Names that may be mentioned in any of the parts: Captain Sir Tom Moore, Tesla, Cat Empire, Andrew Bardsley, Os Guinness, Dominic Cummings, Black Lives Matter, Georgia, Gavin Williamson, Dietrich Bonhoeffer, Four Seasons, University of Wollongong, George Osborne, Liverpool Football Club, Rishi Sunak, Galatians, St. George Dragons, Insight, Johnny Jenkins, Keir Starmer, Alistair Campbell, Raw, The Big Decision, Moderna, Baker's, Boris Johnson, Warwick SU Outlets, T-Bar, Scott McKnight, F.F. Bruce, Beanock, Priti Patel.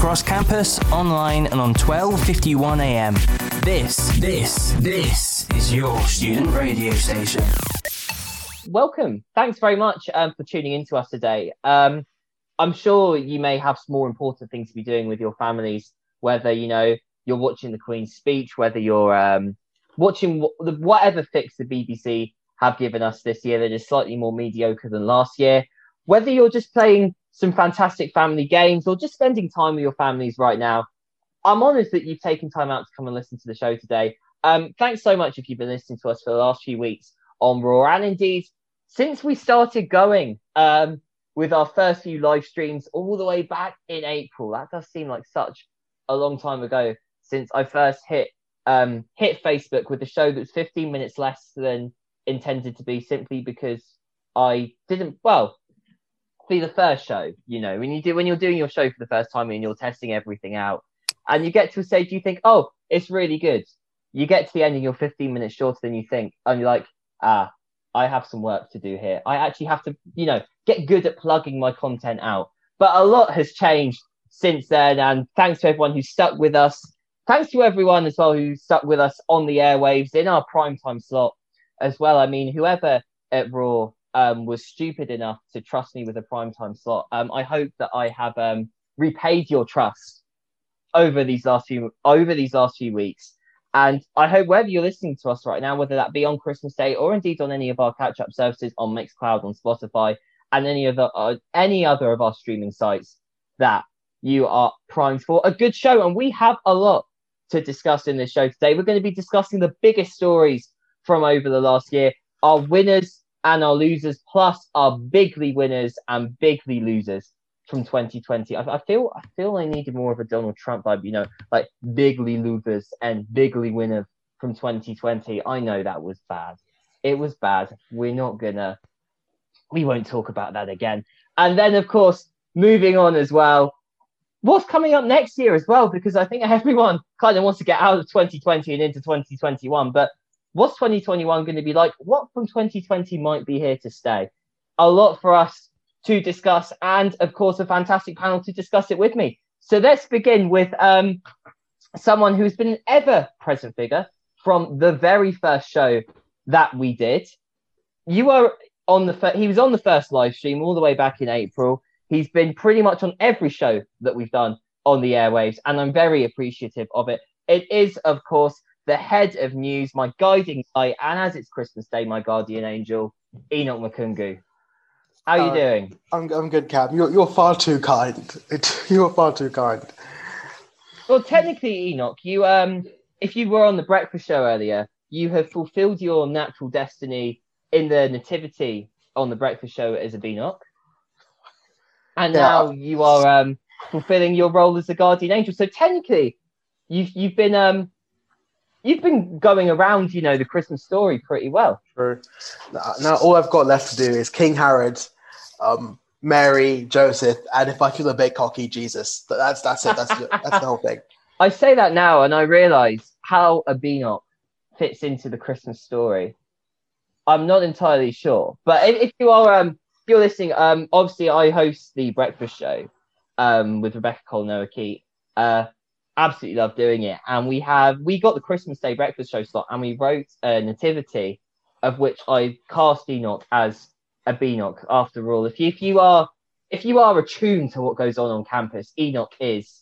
across campus, online, and on 12:51 a.m. This is your student radio station. Welcome. Thanks very much for tuning in to us today. I'm sure you may have some more important things to be doing with your families, whether, you know, you're watching the Queen's speech, whether you're watching whatever fix the BBC have given us this year that is slightly more mediocre than last year, whether you're just playing some fantastic family games or just spending time with your families right now. I'm honoured that you've taken time out to come and listen to the show today. Thanks so much if you've been listening to us for the last few weeks on Raw, and indeed since we started going with our first few live streams all the way back in April. That does seem like such a long time ago since I first hit Facebook with a show that was 15 minutes less than intended to be, simply because I didn't, be the first show, you know, when you're doing your show for the first time and you're testing everything out and you get to a stage you think, oh, it's really good. You get to the end and you're 15 minutes shorter than you think. And you're like, I have some work to do here. I actually have to, you know, get good at plugging my content out. But a lot has changed since then. And thanks to everyone who stuck with us. Thanks to everyone as well who stuck with us on the airwaves in our primetime slot as well. I mean, whoever at Raw was stupid enough to trust me with a primetime slot. I hope that I have repaid your trust over these last few weeks. And I hope whether you're listening to us right now, whether that be on Christmas Day or indeed on any of our catch-up services on Mixcloud, on Spotify, and any other of our streaming sites, that you are primed for a good show. And we have a lot to discuss in this show today. We're going to be discussing the biggest stories from over the last year, our winners and our losers, plus our bigly winners and bigly losers from 2020. I feel I needed more of a Donald Trump vibe, you know, like bigly losers and bigly winner from 2020. I know that was bad. It was bad. We won't talk about that again. And then, of course, moving on as well, what's coming up next year as well, because I think everyone kind of wants to get out of 2020 and into 2021. But what's 2021 going to be like? What from 2020 might be here to stay? A lot for us to discuss, and of course a fantastic panel to discuss it with me. So let's begin with someone who's been an ever-present figure from the very first show that we did. He was on the first live stream all the way back in April. He's been pretty much on every show that we've done on the airwaves, and I'm very appreciative of it. It is, of course, the head of news, my guiding light, and as it's Christmas Day, my guardian angel, Enoch Mukungu. How are you doing? I'm good, Cam. You're far too kind. You're far too kind. Well, technically, Enoch, you if you were on the breakfast show earlier, you have fulfilled your natural destiny in the nativity on the breakfast show as a Beanock, and now you are fulfilling your role as the guardian angel. So technically, you've been going around, you know, the Christmas story pretty well. True. Now all I've got left to do is King Herod, Mary, Joseph, and if I feel a bit cocky, Jesus. That's it. That's the whole thing. I say that now, and I realise how a Beanock fits into the Christmas story. I'm not entirely sure, but if you are, if you're listening, obviously I host the breakfast show, with Rebecca Cole-Nowicki. Absolutely love doing it, and we got the Christmas Day breakfast show slot, and we wrote a nativity, of which I cast Enoch as a Beanock. After all, if you are attuned to what goes on campus, Enoch is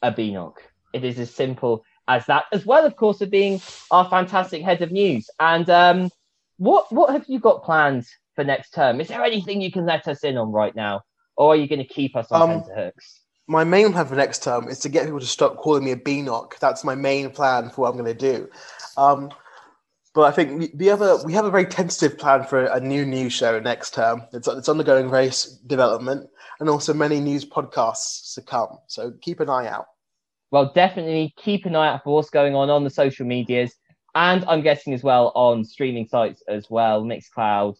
a Beanock. It is as simple as that. As well, of course, of being our fantastic head of news. And what have you got planned for next term? Is there anything you can let us in on right now, or are you going to keep us on tenterhooks? My main plan for next term is to get people to stop calling me a Beanock. That's my main plan for what I'm going to do. But I think we have a very tentative plan for a new news show next term. It's undergoing various development, and also many news podcasts to come. So keep an eye out. Well, definitely keep an eye out for what's going on the social medias, and I'm guessing as well on streaming sites as well, Mixcloud,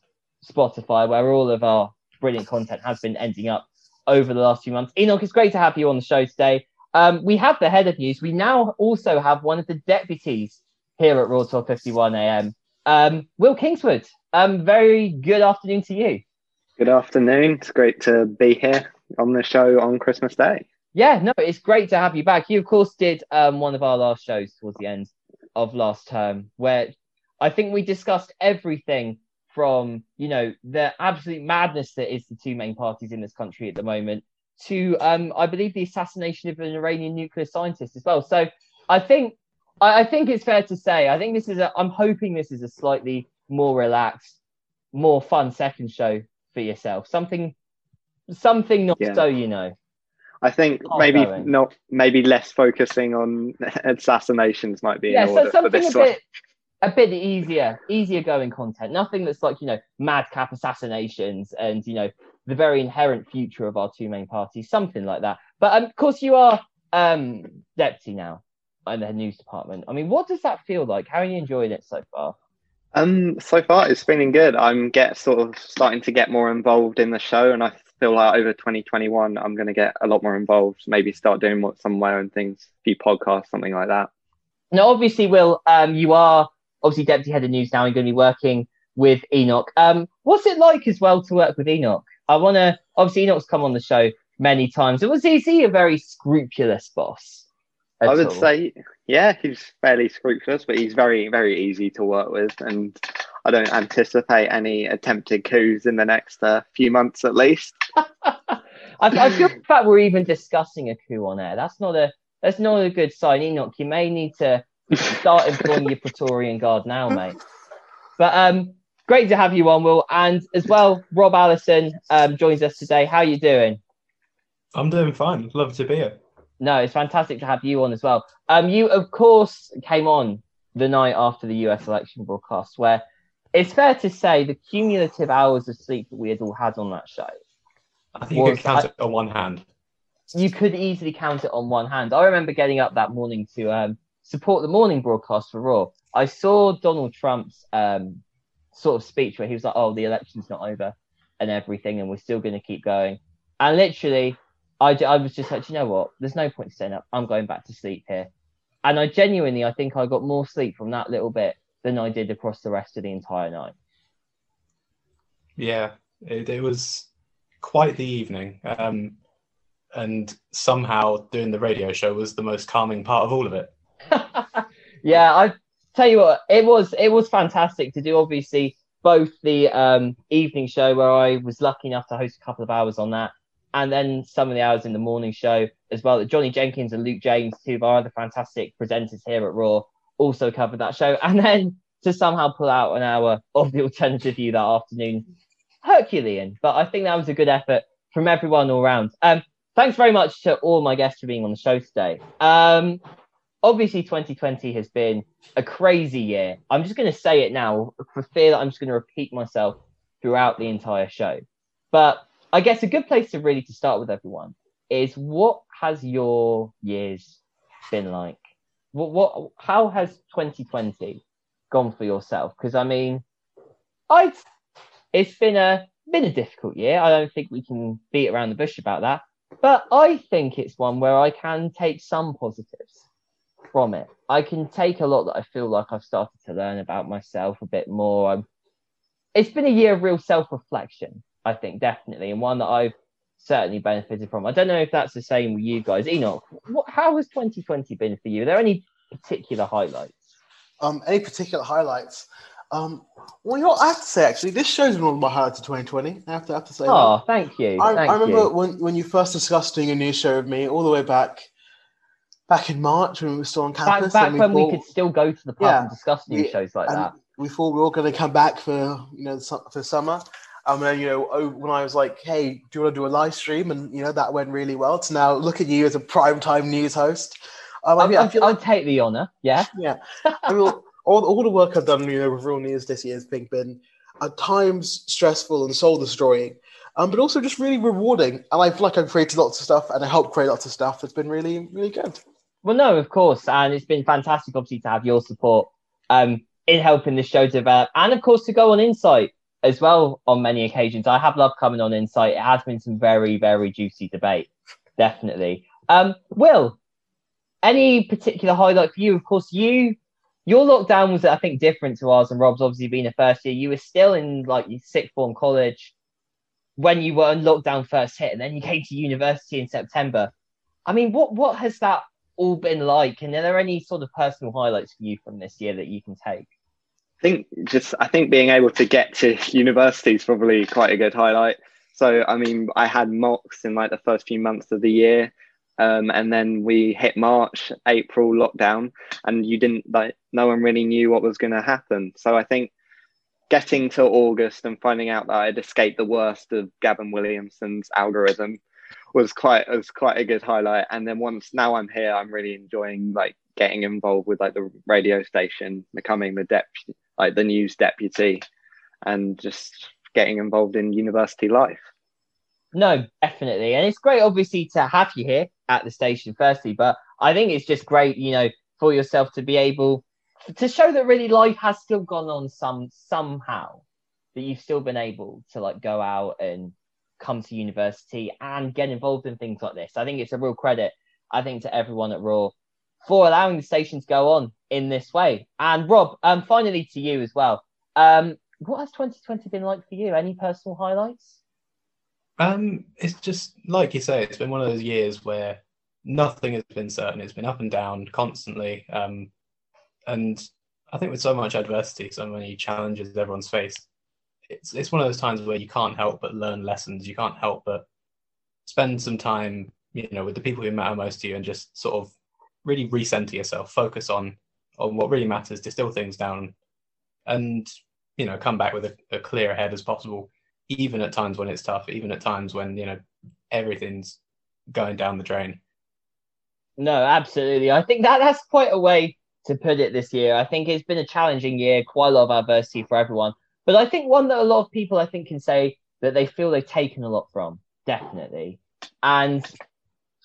Spotify, where all of our brilliant content has been ending up over the last few months. Enoch, it's great to have you on the show today. We have the head of news. We now also have one of the deputies here at Raw 12:51 a.m. Will Kingswood, very good afternoon to you. Good afternoon. It's great to be here on the show on Christmas Day. Yeah, no, it's great to have you back. You, of course, did one of our last shows towards the end of last term, where I think we discussed everything from, you know, the absolute madness that is the two main parties in this country at the moment to, I believe, the assassination of an Iranian nuclear scientist as well. So I think it's fair to say, I think this is I'm hoping this is a slightly more relaxed, more fun second show for yourself. Something not so, you know. I think maybe less focusing on assassinations might be in order for this one. A bit easier going content. Nothing that's like, you know, madcap assassinations and, you know, the very inherent future of our two main parties, something like that. But of course you are deputy now in the news department. I mean, what does that feel like? How are you enjoying it so far? So far it's feeling good. I'm starting to get more involved in the show, and I feel like over 2021 I'm going to get a lot more involved, maybe start doing some of my own things, a few podcasts, something like that. Now obviously, Will, you are obviously deputy head of news now and going to be working with Enoch. What's it like as well to work with Enoch? Obviously Enoch's come on the show many times. Is he a very scrupulous boss? I would say, yeah, he's fairly scrupulous, but he's very, very easy to work with. And I don't anticipate any attempted coups in the next few months, at least. I feel the fact we're even discussing a coup on air, that's not a good sign. Enoch, you may need to start employing your Praetorian Guard now, mate. But great to have you on, Will. And as well, Rob Allison joins us today. How are you doing? I'm doing fine. Love to be here. No, it's fantastic to have you on as well. You, of course, came on the night after the US election broadcast, where it's fair to say the cumulative hours of sleep that we had all had on that show. I think you could count it on one hand. You could easily count it on one hand. I remember getting up that morning to support the morning broadcast for Raw. I saw Donald Trump's sort of speech where he was like, oh, the election's not over and everything, and we're still going to keep going. And literally, I was just like, you know what? There's no point staying up. I'm going back to sleep here. And I think I got more sleep from that little bit than I did across the rest of the entire night. Yeah, it was quite the evening. And somehow doing the radio show was the most calming part of all of it. Yeah, I tell you what, it was fantastic to do. Obviously, both the evening show, where I was lucky enough to host a couple of hours on that, and then some of the hours in the morning show as well, that Johnny Jenkins and Luke James, two of our other fantastic presenters here at Raw, also covered that show. And then to somehow pull out an hour of the alternative view that afternoon, Herculean. But I think that was a good effort from everyone all round. Thanks very much to all my guests for being on the show today. Obviously, 2020 has been a crazy year. I'm just going to say it now for fear that I'm just going to repeat myself throughout the entire show. But I guess a good place to start with everyone is, what has your years been like? How has 2020 gone for yourself? Because I mean, it's been a difficult year. I don't think we can beat around the bush about that. But I think it's one where I can take some positives from it. I can take a lot that I feel like I've started to learn about myself a bit more. It's been a year of real self-reflection, I think, definitely, and one that I've certainly benefited from. I don't know if that's the same with you guys. Enoch, how has 2020 been for you? Are there any particular highlights? Well, you know, I have to say, actually, this show's been one of my highlights of 2020. I have to say. Oh, that. Thank you. I remember you. When you first discussed doing a new show with me all the way back in March, when we were still on campus. Back when we could still go to the pub and discuss new shows like that. We thought we were all going to come back for, you know, for summer. And then, you know, when I was like, hey, do you want to do a live stream? And, you know, that went really well. So now look at you as a primetime news host. I'll take the honour. Yeah. Yeah. I mean, all the work I've done, you know, with Real News this year has been at times stressful and soul destroying, but also just really rewarding. And I feel like I've created lots of stuff, and I helped create lots of stuff that's been really, really good. Well, no, of course. And it's been fantastic, obviously, to have your support in helping this show develop. And, of course, to go on Insight as well on many occasions. I have loved coming on Insight. It has been some very, very juicy debate, definitely. Will, any particular highlight for you? Of course, your lockdown was, I think, different to ours and Rob's, obviously being a first year. You were still in, like, your sixth form college when you were in lockdown first hit, and then you came to university in September. I mean, what has that all been like? And are there any sort of personal highlights for you from this year that you can take? I think being able to get to university is probably quite a good highlight. So, I mean, I had mocks in like the first few months of the year. And then we hit March, April lockdown, and no one really knew what was going to happen. So I think getting to August and finding out that I'd escaped the worst of Gavin Williamson's algorithm was quite a good highlight. And then now I'm here, I'm really enjoying like getting involved with like the radio station, becoming the news deputy, and just getting involved in university life. No, definitely. And it's great, obviously, to have you here at the station, firstly. But I think it's just great, for yourself to be able to show that really life has still gone on somehow, that you've still been able to like go out and come to university and get involved in things like this. I think it's a real credit, I think, to everyone at Raw for allowing the station to go on in this way. And Rob, finally to you as well. What has 2020 been like for you? Any personal highlights? It's just like you say, it's been one of those years where nothing has been certain. It's been up and down constantly. And I think with so much adversity, so many challenges everyone's faced, it's one of those times where you can't help but learn lessons. You can't help but spend some time, with the people who matter most to you, and just sort of really recenter yourself, focus on what really matters, distill things down, and, come back with a clear head as possible. Even at times when it's tough, even at times when, everything's going down the drain. No, absolutely. I think that's quite a way to put it this year. I think it's been a challenging year, quite a lot of adversity for everyone. But I think one that a lot of people, I think, can say that they feel they've taken a lot from, definitely. And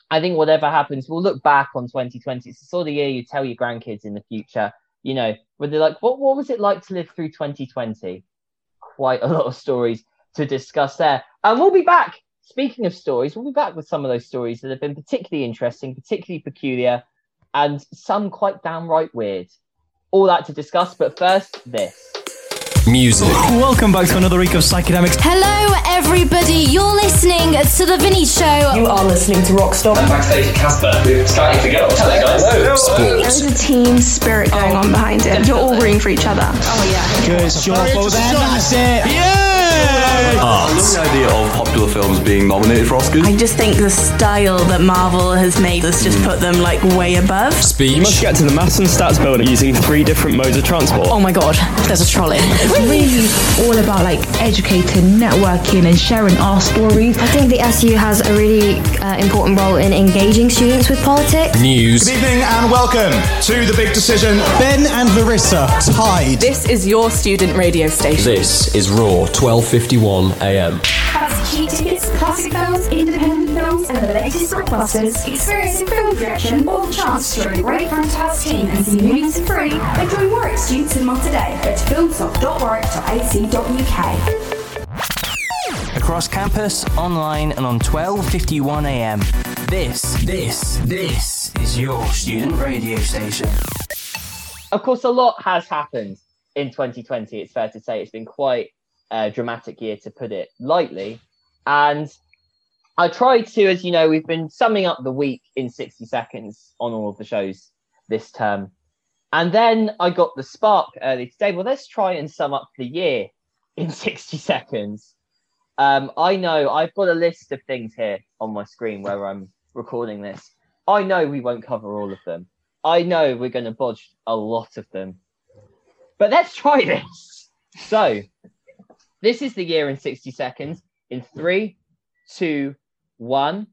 I think whatever happens, we'll look back on 2020. It's the sort of year you tell your grandkids in the future, where they're like, what was it like to live through 2020? Quite a lot of stories to discuss there. And we'll be back, speaking of stories, with some of those stories that have been particularly interesting, particularly peculiar, and some quite downright weird. All that to discuss, but first, this. Music. Welcome back to another week of Psychedemics. Hello, everybody. You're listening to The Vinny Show. You are listening to Rockstar. I'm backstage at Casper. We're starting to go. Hello, guys. Hello. Sports. There's a team spirit going on behind it. You're all rooting for each other. Oh, yeah. Good job for them. That's it. Yeah. I love the idea of popular films being nominated for Oscars. I just think the style that Marvel has made us just put them like way above. Speech. You must get to the maths and stats building using 3 different modes of transport. Oh my god, there's a trolley. It's really all about like educating, networking and sharing our stories. I think the SU has a really important role in engaging students with politics. News. Good evening and welcome to The Big Decision. Ben and Larissa tied. This is your student radio station. This is Raw 12:51 AM. Classic cheat tickets, classic films, independent films, and the latest blockbusters. Experience in film production or the chance to join a great front-house team and see movies for free and join Warwick Students in Cinema today. Go to filmsoft.warwick.ac.uk. Across campus, online, and on 12:51 AM. This is your student radio station. Of course, a lot has happened in 2020. It's fair to say it's been quite a dramatic year, to put it lightly. And I tried to, as you know, we've been summing up the week in 60 seconds on all of the shows this term. And then I got the spark early today. Well, let's try and sum up the year in 60 seconds. I know I've got a list of things here on my screen where I'm recording this. I know we won't cover all of them. I know we're going to bodge a lot of them. But let's try this. So, this is the year in 60 seconds in 3, 2, 1.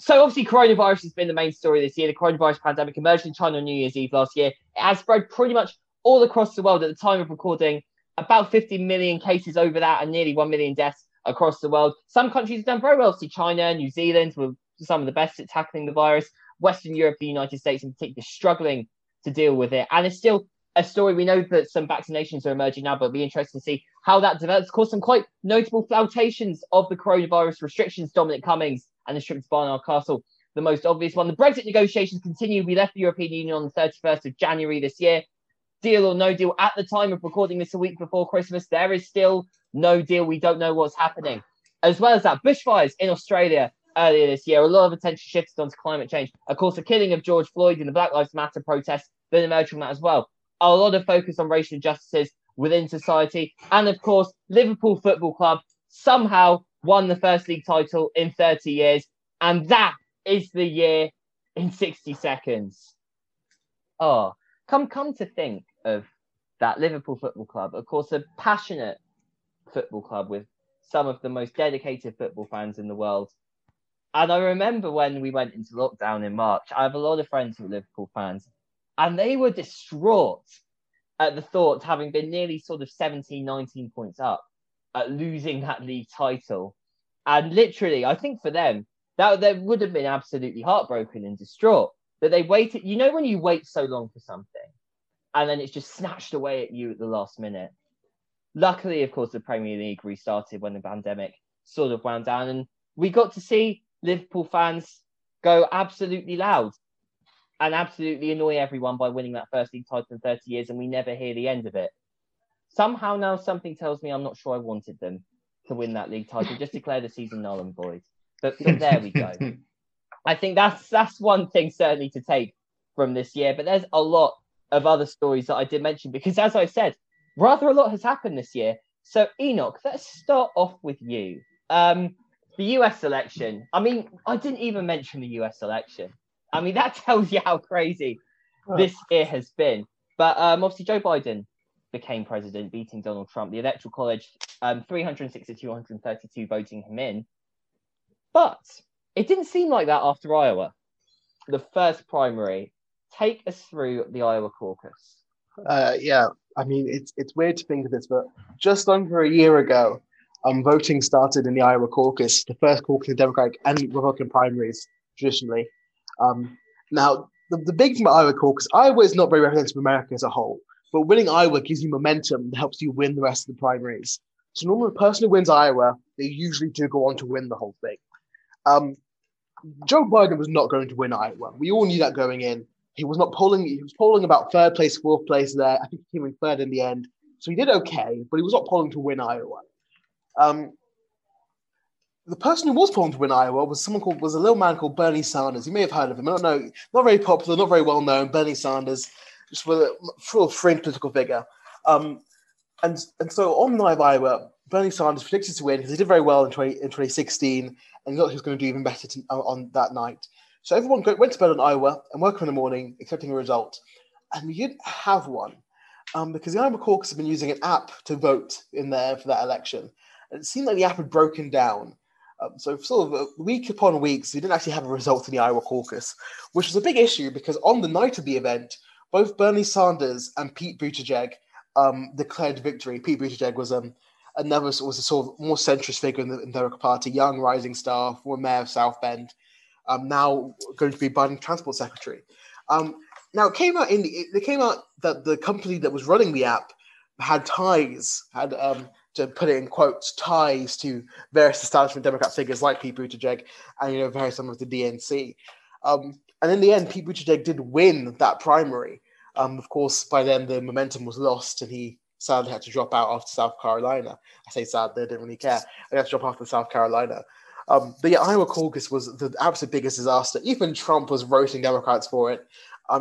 So obviously coronavirus has been the main story this year. The coronavirus pandemic emerged in China on New Year's Eve last year. It has spread pretty much all across the world at the time of recording. About 50 million cases over that and nearly 1 million deaths across the world. Some countries have done very well. See, China and New Zealand were some of the best at tackling the virus. Western Europe, the United States in particular, struggling to deal with it. And it's still a story. We know that some vaccinations are emerging now, but it'll be interesting to see how that develops. Of course, some quite notable flouting of the coronavirus restrictions. Dominic Cummings and the trip to Barnard Castle, the most obvious one. The Brexit negotiations continue. We left the European Union on the 31st of January this year. Deal or no deal. At the time of recording this, a week before Christmas, there is still no deal. We don't know what's happening. As well as that, bushfires in Australia earlier this year, a lot of attention shifted onto climate change. Of course, the killing of George Floyd and the Black Lives Matter protests then emerged from that as well. A lot of focus on racial injustices within society. And of course, Liverpool Football Club somehow won the first league title in 30 years. And that is the year in 60 seconds. Oh, come to think of that, Liverpool Football Club, of course, a passionate football club with some of the most dedicated football fans in the world. And I remember when we went into lockdown in March, I have a lot of friends who are Liverpool fans, and they were distraught at the thought, having been nearly sort of 17, 19 points up, at losing that league title. And literally, I think for them, that they would have been absolutely heartbroken and distraught. That they waited, you know, when you wait so long for something, and then it's just snatched away at you at the last minute. Luckily, of course, the Premier League restarted when the pandemic sort of wound down, and we got to see Liverpool fans go absolutely loud and absolutely annoy everyone by winning that first league title in 30 years, and we never hear the end of it. Somehow now something tells me I'm not sure I wanted them to win that league title. Just declare the season null and void. But there we go. I think that's one thing certainly to take from this year, but there's a lot of other stories that I did mention, because as I said, rather a lot has happened this year. So Enoch, let's start off with you. The US election. I mean, I didn't even mention the US election. I mean, that tells you how crazy this year has been. But obviously Joe Biden became president, beating Donald Trump. The Electoral College, 306 to 232 voting him in. But it didn't seem like that after Iowa, the first primary. Take us through the Iowa caucus. Yeah, I mean, it's weird to think of this, but just under a year ago, voting started in the Iowa caucus, the first caucus of Democratic and Republican primaries, traditionally. Now, the big thing about Iowa caucus, Iowa is not very representative of America as a whole, but winning Iowa gives you momentum that helps you win the rest of the primaries. So normally a person who wins Iowa, they usually do go on to win the whole thing. Joe Biden was not going to win Iowa. We all knew that going in. He was not polling. He was polling about third place, fourth place there. I think he came in third in the end. So he did okay, but he was not polling to win Iowa. The person who was polling to win Iowa was a little man called Bernie Sanders. You may have heard of him. I don't know. Not very popular, not very well known. Bernie Sanders, just a real fringe political figure. And so on the night of Iowa, Bernie Sanders predicted to win because he did very well in 2016, and he thought he was going to do even better on that night. So everyone went to bed in Iowa and woke up in the morning expecting a result. And we didn't have one because the Iowa caucus had been using an app to vote in there for that election. And it seemed like the app had broken down. So sort of week upon week, so we didn't actually have a result in the Iowa caucus, which was a big issue because on the night of the event, both Bernie Sanders and Pete Buttigieg declared victory. Pete Buttigieg was a sort of more centrist figure in the Democratic Party, young rising star, former mayor of South Bend. Now going to be Biden Transport Secretary. Now it came out that the company that was running the app had to put it in quotes, ties to various establishment Democrat figures like Pete Buttigieg and various members of the DNC. And in the end, Pete Buttigieg did win that primary. Of course, by then the momentum was lost, and he sadly had to drop out after South Carolina. I say sadly, I didn't really care. He had to drop out after South Carolina. The Iowa caucus was the absolute biggest disaster. Even Trump was roasting Democrats for it.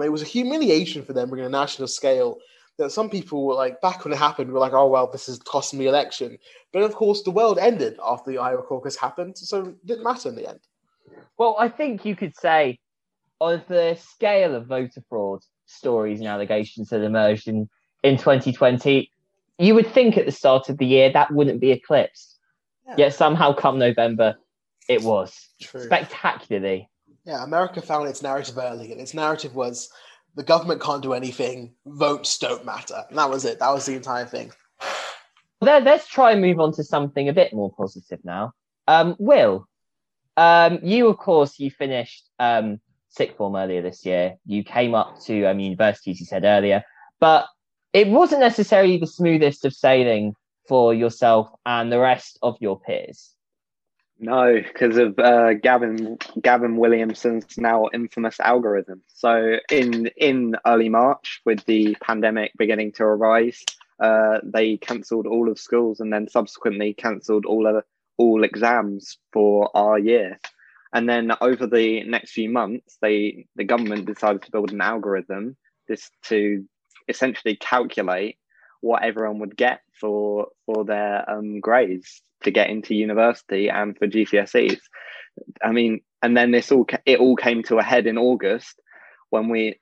It was a humiliation for them on a national scale. That some people were like, back when it happened, were like, oh, well, this is costing the election. But of course, the world ended after the Iowa caucus happened, so it didn't matter in the end. Well, I think you could say on the scale of voter fraud stories and allegations that emerged in 2020, you would think at the start of the year that wouldn't be eclipsed. Yeah. Yet somehow come November, it was. True. Spectacularly. Yeah, America found its narrative early, and its narrative was the government can't do anything, votes don't matter. And that was it. That was the entire thing. Well, let's try and move on to something a bit more positive now. Will, you, of course, you finished sixth form earlier this year. You came up to universities, you said earlier, but it wasn't necessarily the smoothest of sailing for yourself and the rest of your peers. No, because of Gavin Williamson's now infamous algorithm. So in early March, with the pandemic beginning to arise, they cancelled all of schools and then subsequently cancelled all exams for our year. And then over the next few months, the government decided to build an algorithm just to essentially calculate what everyone would get for their grades to get into university and for GCSEs. I mean, and then it all came to a head in August when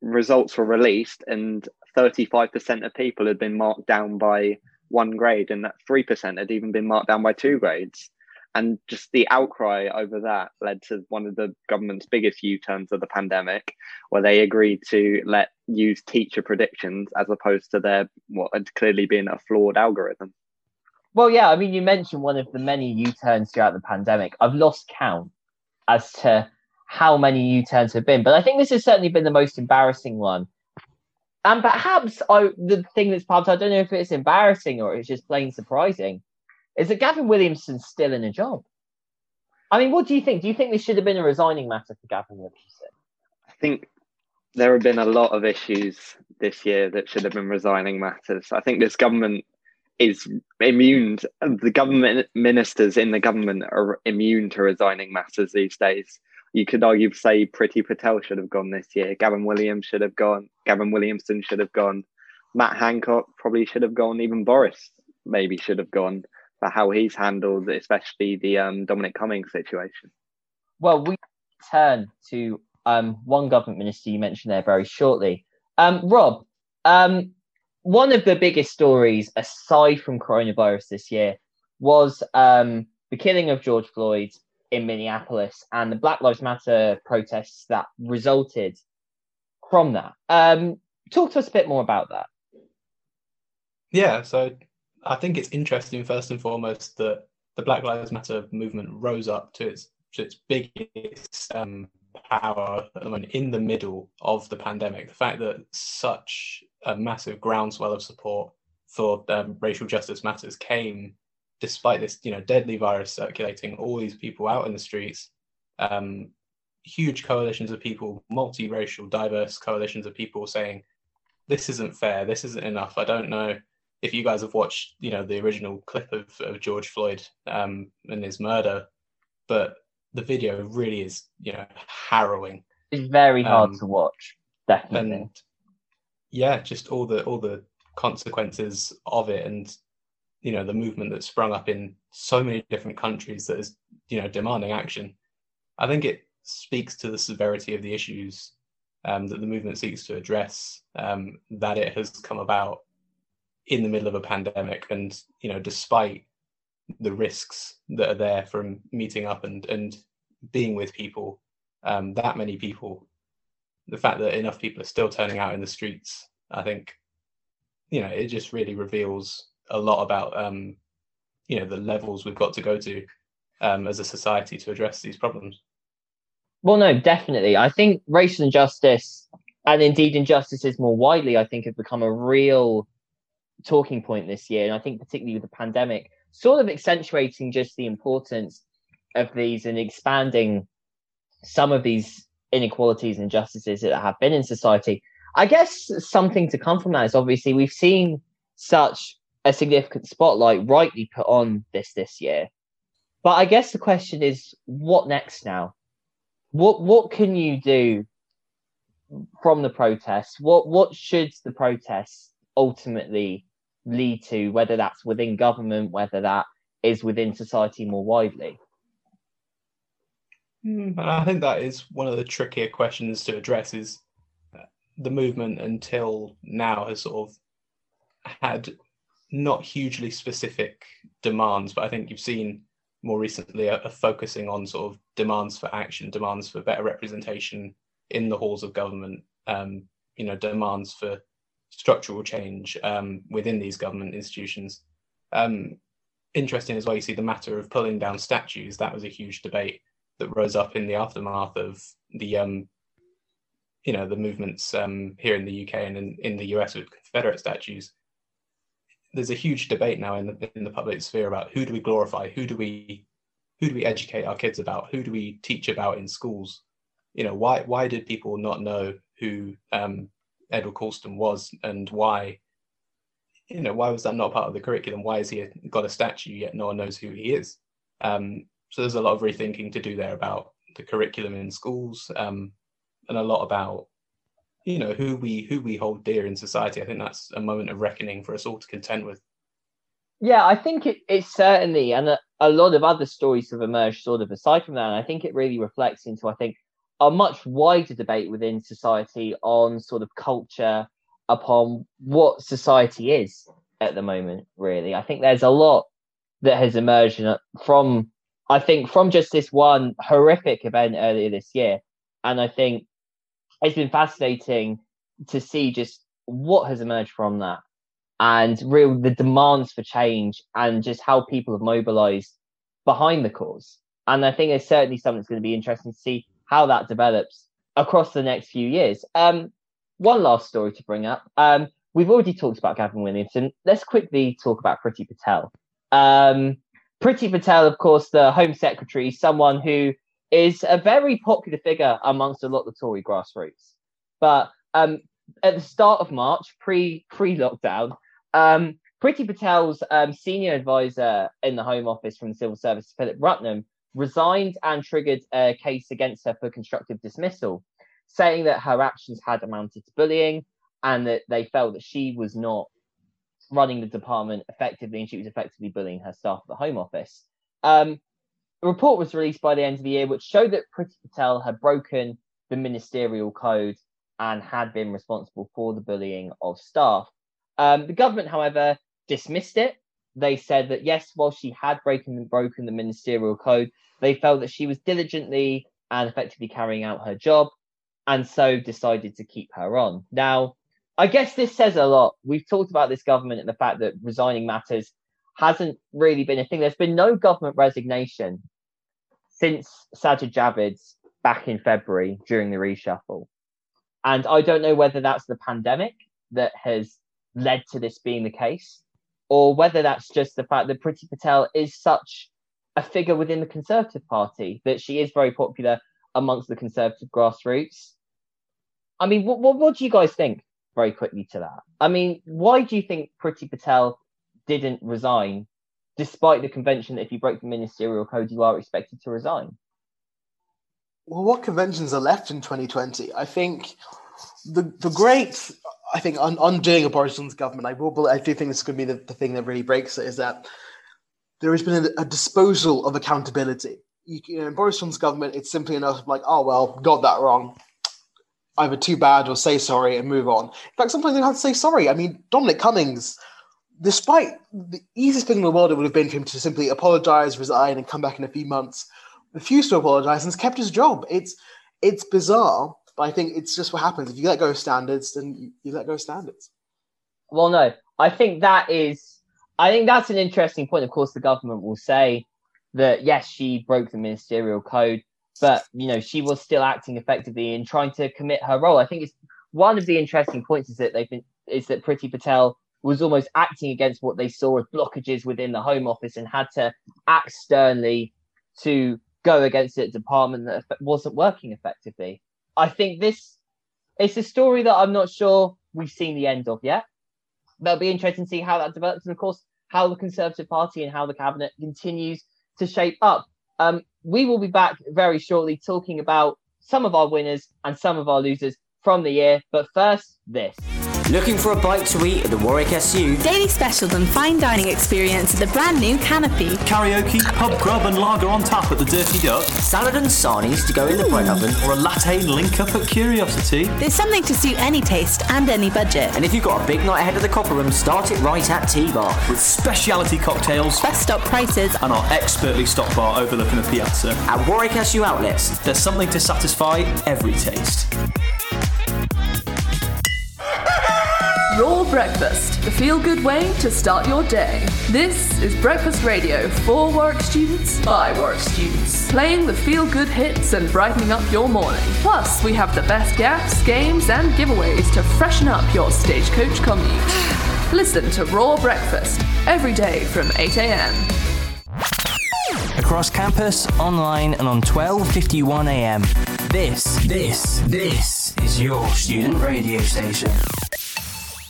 results were released, and 35% of people had been marked down by one grade, and that 3% had even been marked down by two grades. And just the outcry over that led to one of the government's biggest U-turns of the pandemic, where they agreed to use teacher predictions as opposed to their what had clearly been a flawed algorithm. Well, yeah, I mean, you mentioned one of the many U-turns throughout the pandemic. I've lost count as to how many U-turns have been, but I think this has certainly been the most embarrassing one. And perhaps I don't know if it's embarrassing or it's just plain surprising, is that Gavin Williamson's still in a job. I mean, what do you think? Do you think this should have been a resigning matter for Gavin Williamson? I think there have been a lot of issues this year that should have been resigning matters. I think this government is immune. The government ministers in the government are immune to resigning matters these days. You could argue, say, Priti Patel should have gone this year. Gavin Williamson should have gone. Matt Hancock probably should have gone. Even Boris maybe should have gone, for how he's handled, especially the Dominic Cummings situation. Well, we turn to one government minister you mentioned there very shortly. Rob, one of the biggest stories, aside from coronavirus this year, was the killing of George Floyd in Minneapolis and the Black Lives Matter protests that resulted from that. Talk to us a bit more about that. Yeah, so I think it's interesting, first and foremost, that the Black Lives Matter movement rose up to its biggest power at the moment in the middle of the pandemic. The fact that such a massive groundswell of support for racial justice matters came despite this, deadly virus circulating, all these people out in the streets, huge coalitions of people, multiracial, diverse coalitions of people saying, "This isn't fair. This isn't enough." I don't know if you guys have watched, the original clip of George Floyd and his murder, but the video really is, harrowing. It's very hard to watch, definitely. And yeah, just all the consequences of it, and the movement that's sprung up in so many different countries that is, demanding action. I think it speaks to the severity of the issues that the movement seeks to address, that it has come about in the middle of a pandemic, and despite the risks that are there from meeting up and being with people, that many people, the fact that enough people are still turning out in the streets, I think it just really reveals a lot about the levels we've got to go to as a society to address these problems. Well, no, definitely. I think racial injustice, and indeed injustices more widely, I think have become a real talking point this year, and I think particularly with the pandemic sort of accentuating just the importance of these and expanding some of these inequalities and injustices that have been in society. I guess something to come from that is obviously we've seen such a significant spotlight rightly put on this year, but I guess the question is, what next now? What can you do from the protests? What should the protests ultimately lead to, whether that's within government, whether that is within society more widely? And I think that is one of the trickier questions to address, is the movement until now has sort of had not hugely specific demands, but I think you've seen more recently a focusing on sort of demands for action, demands for better representation in the halls of government, demands for structural change within these government institutions. Interesting as well, you see the matter of pulling down statues. That was a huge debate that rose up in the aftermath of the the movements here in the UK and in the US with Confederate statues. There's a huge debate now in the public sphere about who do we glorify, who do we educate our kids about, who do we teach about in schools. Why did people not know who Edward Colston was, and why was that not part of the curriculum? Why has he got a statue yet no one knows who he is? So there's a lot of rethinking to do there about the curriculum in schools, and a lot about, you know, who we hold dear in society. I think that's a moment of reckoning for us all to contend with. Yeah, I think it's certainly, and a lot of other stories have emerged sort of aside from that. And I think it really reflects into, I think, a much wider debate within society on sort of culture, upon what society is at the moment, really. I think there's a lot that has emerged from just this one horrific event earlier this year. And I think it's been fascinating to see just what has emerged from that, and the demands for change, and just how people have mobilized behind the cause. And I think it's certainly something that's going to be interesting to see how that develops across the next few years. One last story to bring up. We've already talked about Gavin Williamson. Let's quickly talk about Priti Patel. Priti Patel, of course, the Home Secretary, someone who is a very popular figure amongst a lot of the Tory grassroots. But at the start of March, pre-lockdown, Priti Patel's senior advisor in the Home Office from the Civil Service, Philip Rutnam, resigned and triggered a case against her for constructive dismissal, saying that her actions had amounted to bullying, and that they felt that she was not running the department effectively, and she was effectively bullying her staff at the Home Office. A report was released by the end of the year, which showed that Priti Patel had broken the ministerial code and had been responsible for the bullying of staff. The government, however, dismissed it. They said that, yes, while she had broken the ministerial code, they felt that she was diligently and effectively carrying out her job, and so decided to keep her on. Now, I guess this says a lot. We've talked about this government and the fact that resigning matters hasn't really been a thing. There's been no government resignation since Sajid Javid's back in February during the reshuffle. And I don't know whether that's the pandemic that has led to this being the case, or whether that's just the fact that Priti Patel is such a figure within the Conservative Party, that she is very popular amongst the Conservative grassroots. I mean, what do you guys think, very quickly, to that? I mean, why do you think Priti Patel didn't resign, despite the convention that if you break the ministerial code, you are expected to resign? Well, what conventions are left in 2020? I think the great, I think, undoing of Boris Johnson's government, I do think this is going to be the thing that really breaks it, is that there has been a disposal of accountability. You know, in Boris Johnson's government, it's simply enough like, oh, well, got that wrong. Either too bad or say sorry and move on. In fact, sometimes they have to say sorry. I mean, Dominic Cummings, despite the easiest thing in the world it would have been for him to simply apologise, resign and come back in a few months, refused to apologise and has kept his job. It's bizarre, but I think it's just what happens. If you let go of standards, then you let go of standards. Well, no, I think that's an interesting point. Of course, the government will say that, yes, she broke the ministerial code, but, you know, she was still acting effectively in trying to commit her role. I think it's one of the interesting points is that Priti Patel was almost acting against what they saw as blockages within the Home Office, and had to act sternly to go against a department that wasn't working effectively. I think it's a story that I'm not sure we've seen the end of yet. That'll be interesting to see how that develops, and of course, how the Conservative Party and how the cabinet continues to shape up. We will be back very shortly talking about some of our winners and some of our losers from the year. But first, this. Looking for a bite to eat at the Warwick SU? Daily specials and fine dining experience at the brand new Canopy. Karaoke, pub grub and lager on tap at the Dirty Duck. Salad and sarnies to go in the bread oven, or a latte link up at Curiosity. There's something to suit any taste and any budget. And if you've got a big night ahead of the Copper Room, start it right at T-Bar with speciality cocktails, best stock prices and our expertly stocked bar overlooking the piazza. At Warwick SU outlets, there's something to satisfy every taste. Raw Breakfast, the feel-good way to start your day. This is Breakfast Radio for Warwick students by Warwick students, playing the feel-good hits and brightening up your morning. Plus, we have the best gaffes, games and giveaways to freshen up your stagecoach commute. Listen to Raw Breakfast every day from 8 a.m. Across campus, online and on 12:51 a.m. This is your student radio station.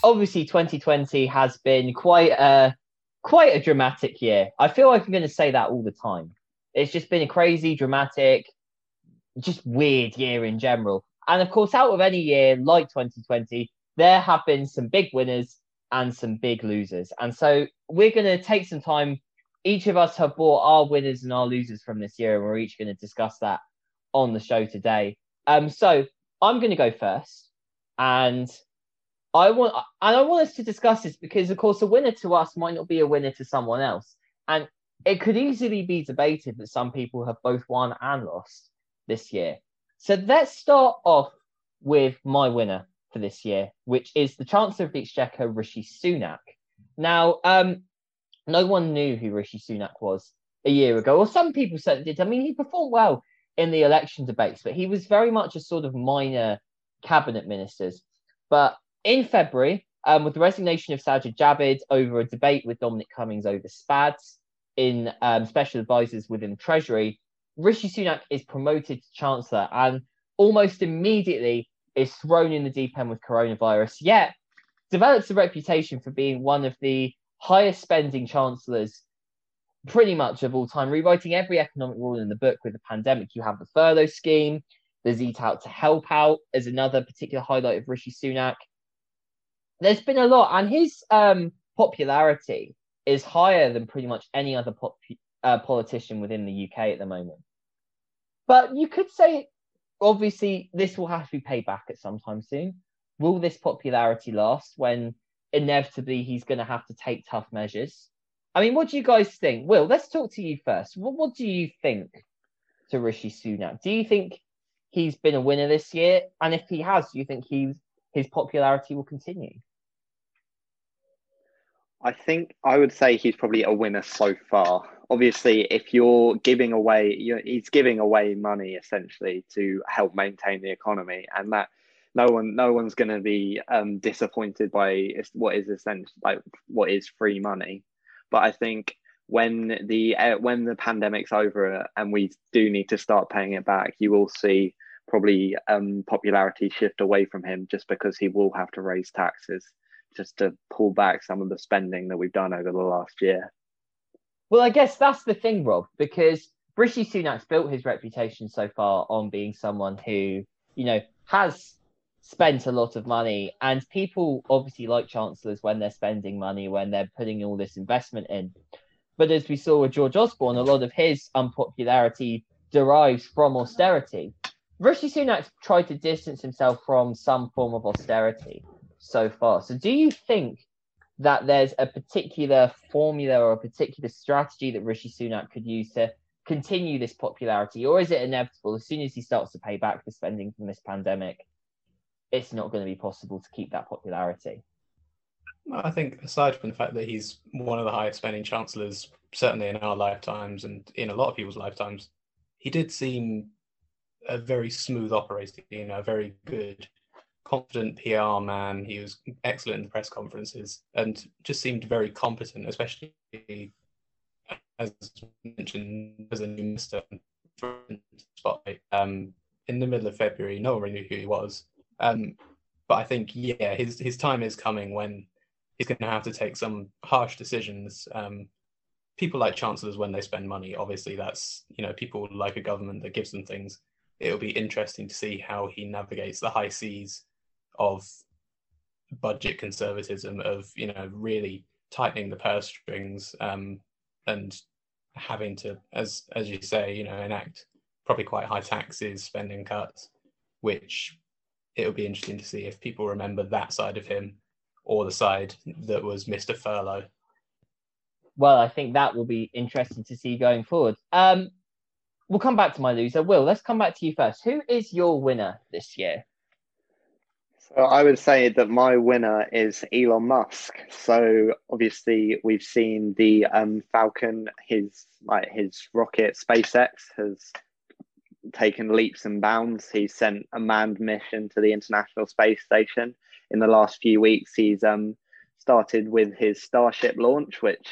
Obviously, 2020 has been quite a dramatic year. I feel like I'm going to say that all the time. It's just been a crazy, dramatic, just weird year in general. And of course, out of any year like 2020, there have been some big winners and some big losers. And so we're going to take some time. Each of us have brought our winners and our losers from this year, and we're each going to discuss that on the show today. So I'm going to go first, and I want us to discuss this because, of course, a winner to us might not be a winner to someone else, and it could easily be debated that some people have both won and lost this year. So let's start off with my winner for this year, which is the Chancellor of the Exchequer, Rishi Sunak. Now, no one knew who Rishi Sunak was a year ago, or some people certainly did. I mean, he performed well in the election debates, but he was very much a sort of minor cabinet minister. But in February, with the resignation of Sajid Javid over a debate with Dominic Cummings over SPADs in special advisors within Treasury, Rishi Sunak is promoted to Chancellor and almost immediately is thrown in the deep end with coronavirus, yet develops a reputation for being one of the highest spending chancellors pretty much of all time, rewriting every economic rule in the book. With the pandemic, you have the furlough scheme, there's Eat Out to Help Out as another particular highlight of Rishi Sunak. There's been a lot, and his popularity is higher than pretty much any other politician within the UK at the moment. But you could say, obviously, this will have to be paid back at some time soon. Will this popularity last when inevitably he's going to have to take tough measures? I mean, what do you guys think? Will, let's talk to you first. What do you think to Rishi Sunak? Do you think he's been a winner this year? And if he has, do you think his popularity will continue? I think I would say he's probably a winner so far. Obviously, if you're giving away, he's giving away money essentially to help maintain the economy, and that no one's going to be disappointed by what is essentially what is free money. But I think when the pandemic's over and we do need to start paying it back, you will see probably popularity shift away from him, just because he will have to raise taxes just to pull back some of the spending that we've done over the last year. Well, I guess that's the thing, Rob, because Rishi Sunak's built his reputation so far on being someone who, has spent a lot of money, and people obviously like chancellors when they're spending money, when they're putting all this investment in. But as we saw with George Osborne, a lot of his unpopularity derives from austerity. Rishi Sunak's tried to distance himself from some form of austerity so far. So do you think that there's a particular formula or a particular strategy that Rishi Sunak could use to continue this popularity? Or is it inevitable, as soon as he starts to pay back the spending from this pandemic, it's not going to be possible to keep that popularity? I think, aside from the fact that he's one of the highest spending chancellors, certainly in our lifetimes and in a lot of people's lifetimes, he did seem a very smooth operator, a very good, confident PR man. He was excellent in the press conferences and just seemed very competent, especially as mentioned as a new minister spotlight in the middle of February. No one really knew who he was, but I think his time is coming when he's going to have to take some harsh decisions. People like chancellors when they spend money, obviously. That's people like a government that gives them things. It'll be interesting to see how he navigates the high seas of budget conservatism, of really tightening the purse strings, and having to, as you say, enact probably quite high taxes, spending cuts, which it'll be interesting to see if people remember that side of him or the side that was Mr. Furlough. Well, I think that will be interesting to see going forward. We'll come back to my loser. Will, let's come back to you first. Who is your winner this year? So I would say that my winner is Elon Musk. So obviously we've seen the Falcon, his rocket SpaceX has taken leaps and bounds. He sent a manned mission to the International Space Station. In the last few weeks, he's started with his Starship launch, which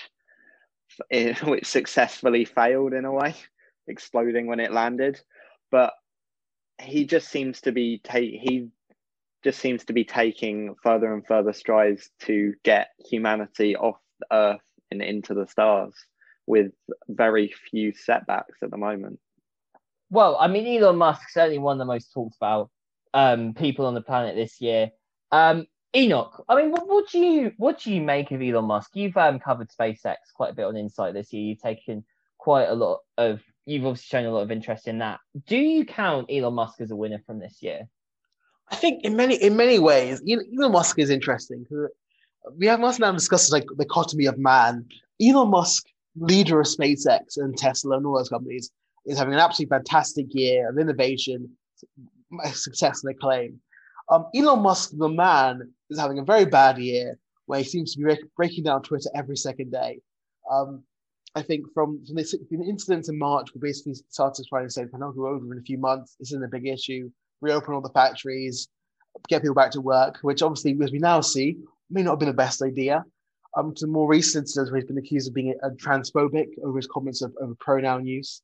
successfully failed in a way, exploding when it landed. But he just seems to be taking further and further strides to get humanity off Earth and into the stars with very few setbacks at the moment. Well, I mean, Elon Musk, certainly one of the most talked about people on the planet this year. Enoch, I mean, what do you make of Elon Musk? You've covered SpaceX quite a bit on Insight this year. You've obviously shown a lot of interest in that. Do you count Elon Musk as a winner from this year? I think in many ways, Elon Musk is interesting. We have must now discussed like the dichotomy of man. Elon Musk, leader of SpaceX and Tesla and all those companies, is having an absolutely fantastic year of innovation, success and acclaim. Elon Musk, the man, is having a very bad year where he seems to be breaking down Twitter every second day. I think from the incident in March, we basically started trying to say, if we're not going over in a few months, this isn't a big issue. Reopen all the factories, get people back to work, which obviously, as we now see, may not have been the best idea. To more recent instances where he's been accused of being a transphobic over his comments over pronoun use.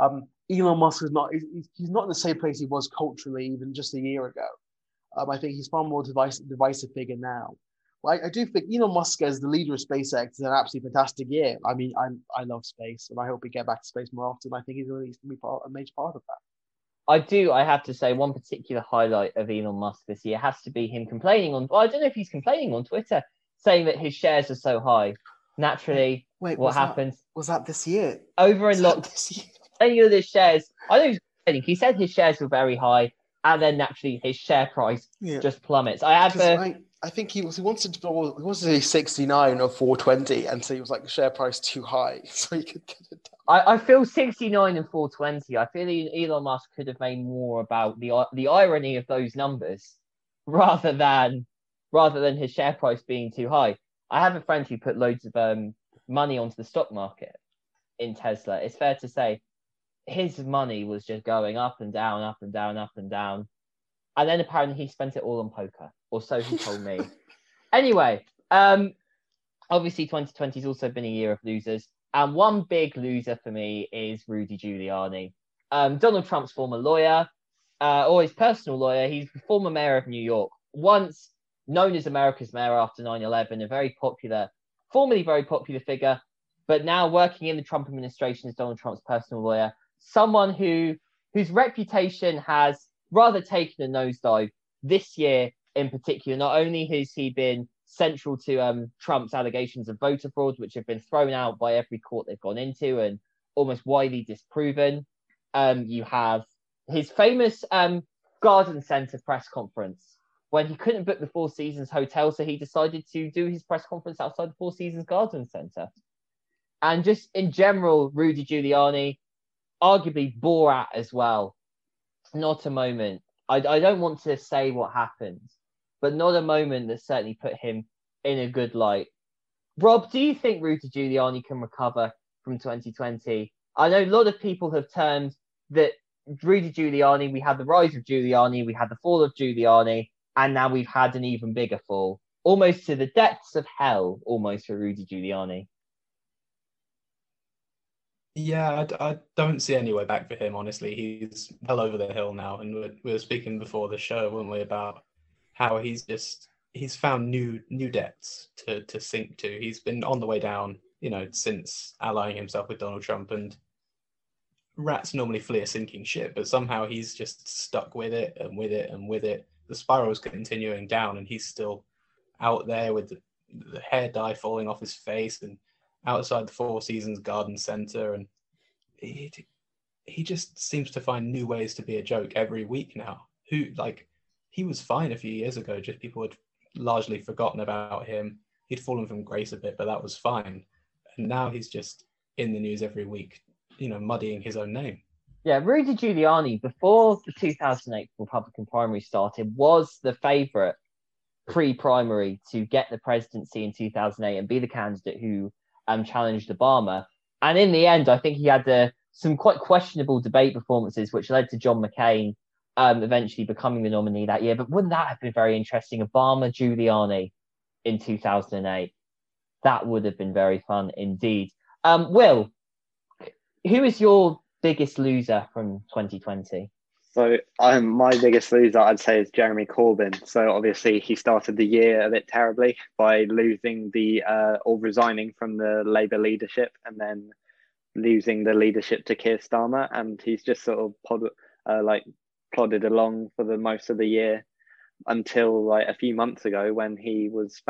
Elon Musk is not in the same place he was culturally even just a year ago. I think he's far more divisive figure now. Well, I do think Elon Musk as the leader of SpaceX is an absolutely fantastic year. I mean, I love space, and I hope we get back to space more often. I think he's going to be a major part of that. I do, I have to say, one particular highlight of Elon Musk this year has to be him complaining on... Well, I don't know if he's complaining on Twitter, saying that his shares are so high. Naturally, what happens? Was that this year? Over in lockdown. Any of his shares... I don't know, he said his shares were very high, and then naturally his share price just plummets. I think he wanted to be 69 or 420, and so he was like, the share price too high, so he could get it down. I feel 69 and 420. I feel Elon Musk could have made more about the irony of those numbers rather than his share price being too high. I have a friend who put loads of money onto the stock market in Tesla. It's fair to say his money was just going up and down, up and down, up and down. And then apparently he spent it all on poker, or so he told me. Anyway, obviously 2020 has also been a year of losers. And one big loser for me is Rudy Giuliani. Donald Trump's former lawyer, or his personal lawyer. He's the former mayor of New York, once known as America's mayor after 9/11, formerly very popular figure, but now working in the Trump administration as Donald Trump's personal lawyer. Someone whose reputation has rather taken a nosedive this year in particular. Not only has he been central to Trump's allegations of voter fraud, which have been thrown out by every court they've gone into and almost widely disproven. You have his famous garden centre press conference when he couldn't book the Four Seasons hotel, so he decided to do his press conference outside the Four Seasons garden centre. And just in general, Rudy Giuliani, arguably Borat as well. Not a moment. I don't want to say what happened, but not a moment that certainly put him in a good light. Rob, do you think Rudy Giuliani can recover from 2020? I know a lot of people have termed that Rudy Giuliani, we had the rise of Giuliani, we had the fall of Giuliani, and now we've had an even bigger fall, almost to the depths of hell, almost for Rudy Giuliani. Yeah, I don't see any way back for him, honestly. He's well over the hill now, and we were speaking before the show, weren't we, about how he's found new depths to sink to. He's been on the way down, since allying himself with Donald Trump, and rats normally flee a sinking ship, but somehow he's just stuck with it and with it and with it. The spiral's continuing down, and he's still out there with the hair dye falling off his face and outside the Four Seasons Garden Centre, and he just seems to find new ways to be a joke every week now. He was fine a few years ago, just people had largely forgotten about him. He'd fallen from grace a bit, but that was fine. And now he's just in the news every week, muddying his own name. Yeah, Rudy Giuliani, before the 2008 Republican primary started, was the favourite pre-primary to get the presidency in 2008 and be the candidate who challenged Obama. And in the end, I think he had some quite questionable debate performances, which led to John McCain eventually becoming the nominee that year. But wouldn't that have been very interesting? Obama, Giuliani in 2008. That would have been very fun indeed. Will, who is your biggest loser from 2020? So my biggest loser, I'd say, is Jeremy Corbyn. So obviously he started the year a bit terribly by losing or resigning from the Labour leadership and then losing the leadership to Keir Starmer, and he's just sort of plodded along for the most of the year until a few months ago when he was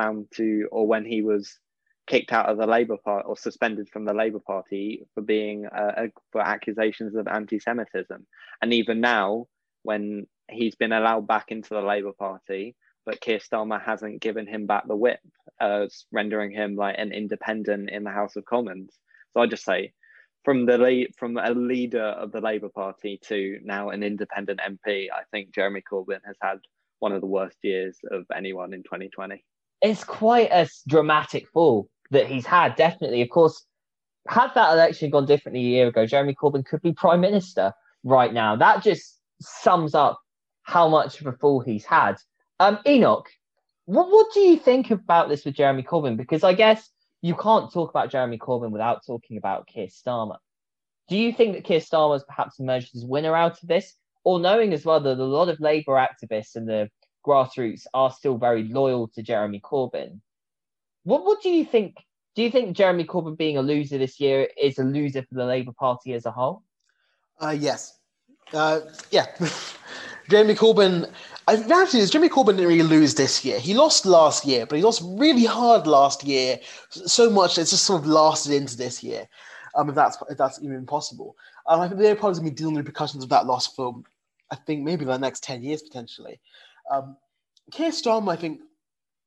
kicked out of the Labour Party or suspended from the Labour Party for being for accusations of anti-Semitism. And even now, when he's been allowed back into the Labour Party, but Keir Starmer hasn't given him back the whip, rendering him an independent in the House of Commons. So I just say, from a leader of the Labour Party to now an independent MP, I think Jeremy Corbyn has had one of the worst years of anyone in 2020. It's quite a dramatic fall that he's had, definitely. Of course, had that election gone differently a year ago, Jeremy Corbyn could be Prime Minister right now. That just sums up how much of a fall he's had. Enoch, what do you think about this with Jeremy Corbyn? Because I guess you can't talk about Jeremy Corbyn without talking about Keir Starmer. Do you think that Keir Starmer has perhaps emerged as winner out of this? Or knowing as well that a lot of Labour activists and the grassroots are still very loyal to Jeremy Corbyn. What do you think? Do you think Jeremy Corbyn being a loser this year is a loser for the Labour Party as a whole? Yes. Yeah. Jeremy Corbyn, Jeremy Corbyn didn't really lose this year. He lost last year, but he lost really hard last year, so much it's just sort of lasted into this year, if that's even possible. I think they're probably going to be dealing with the repercussions of that loss for, I think, maybe the next 10 years, potentially. Keir Starmer, I think,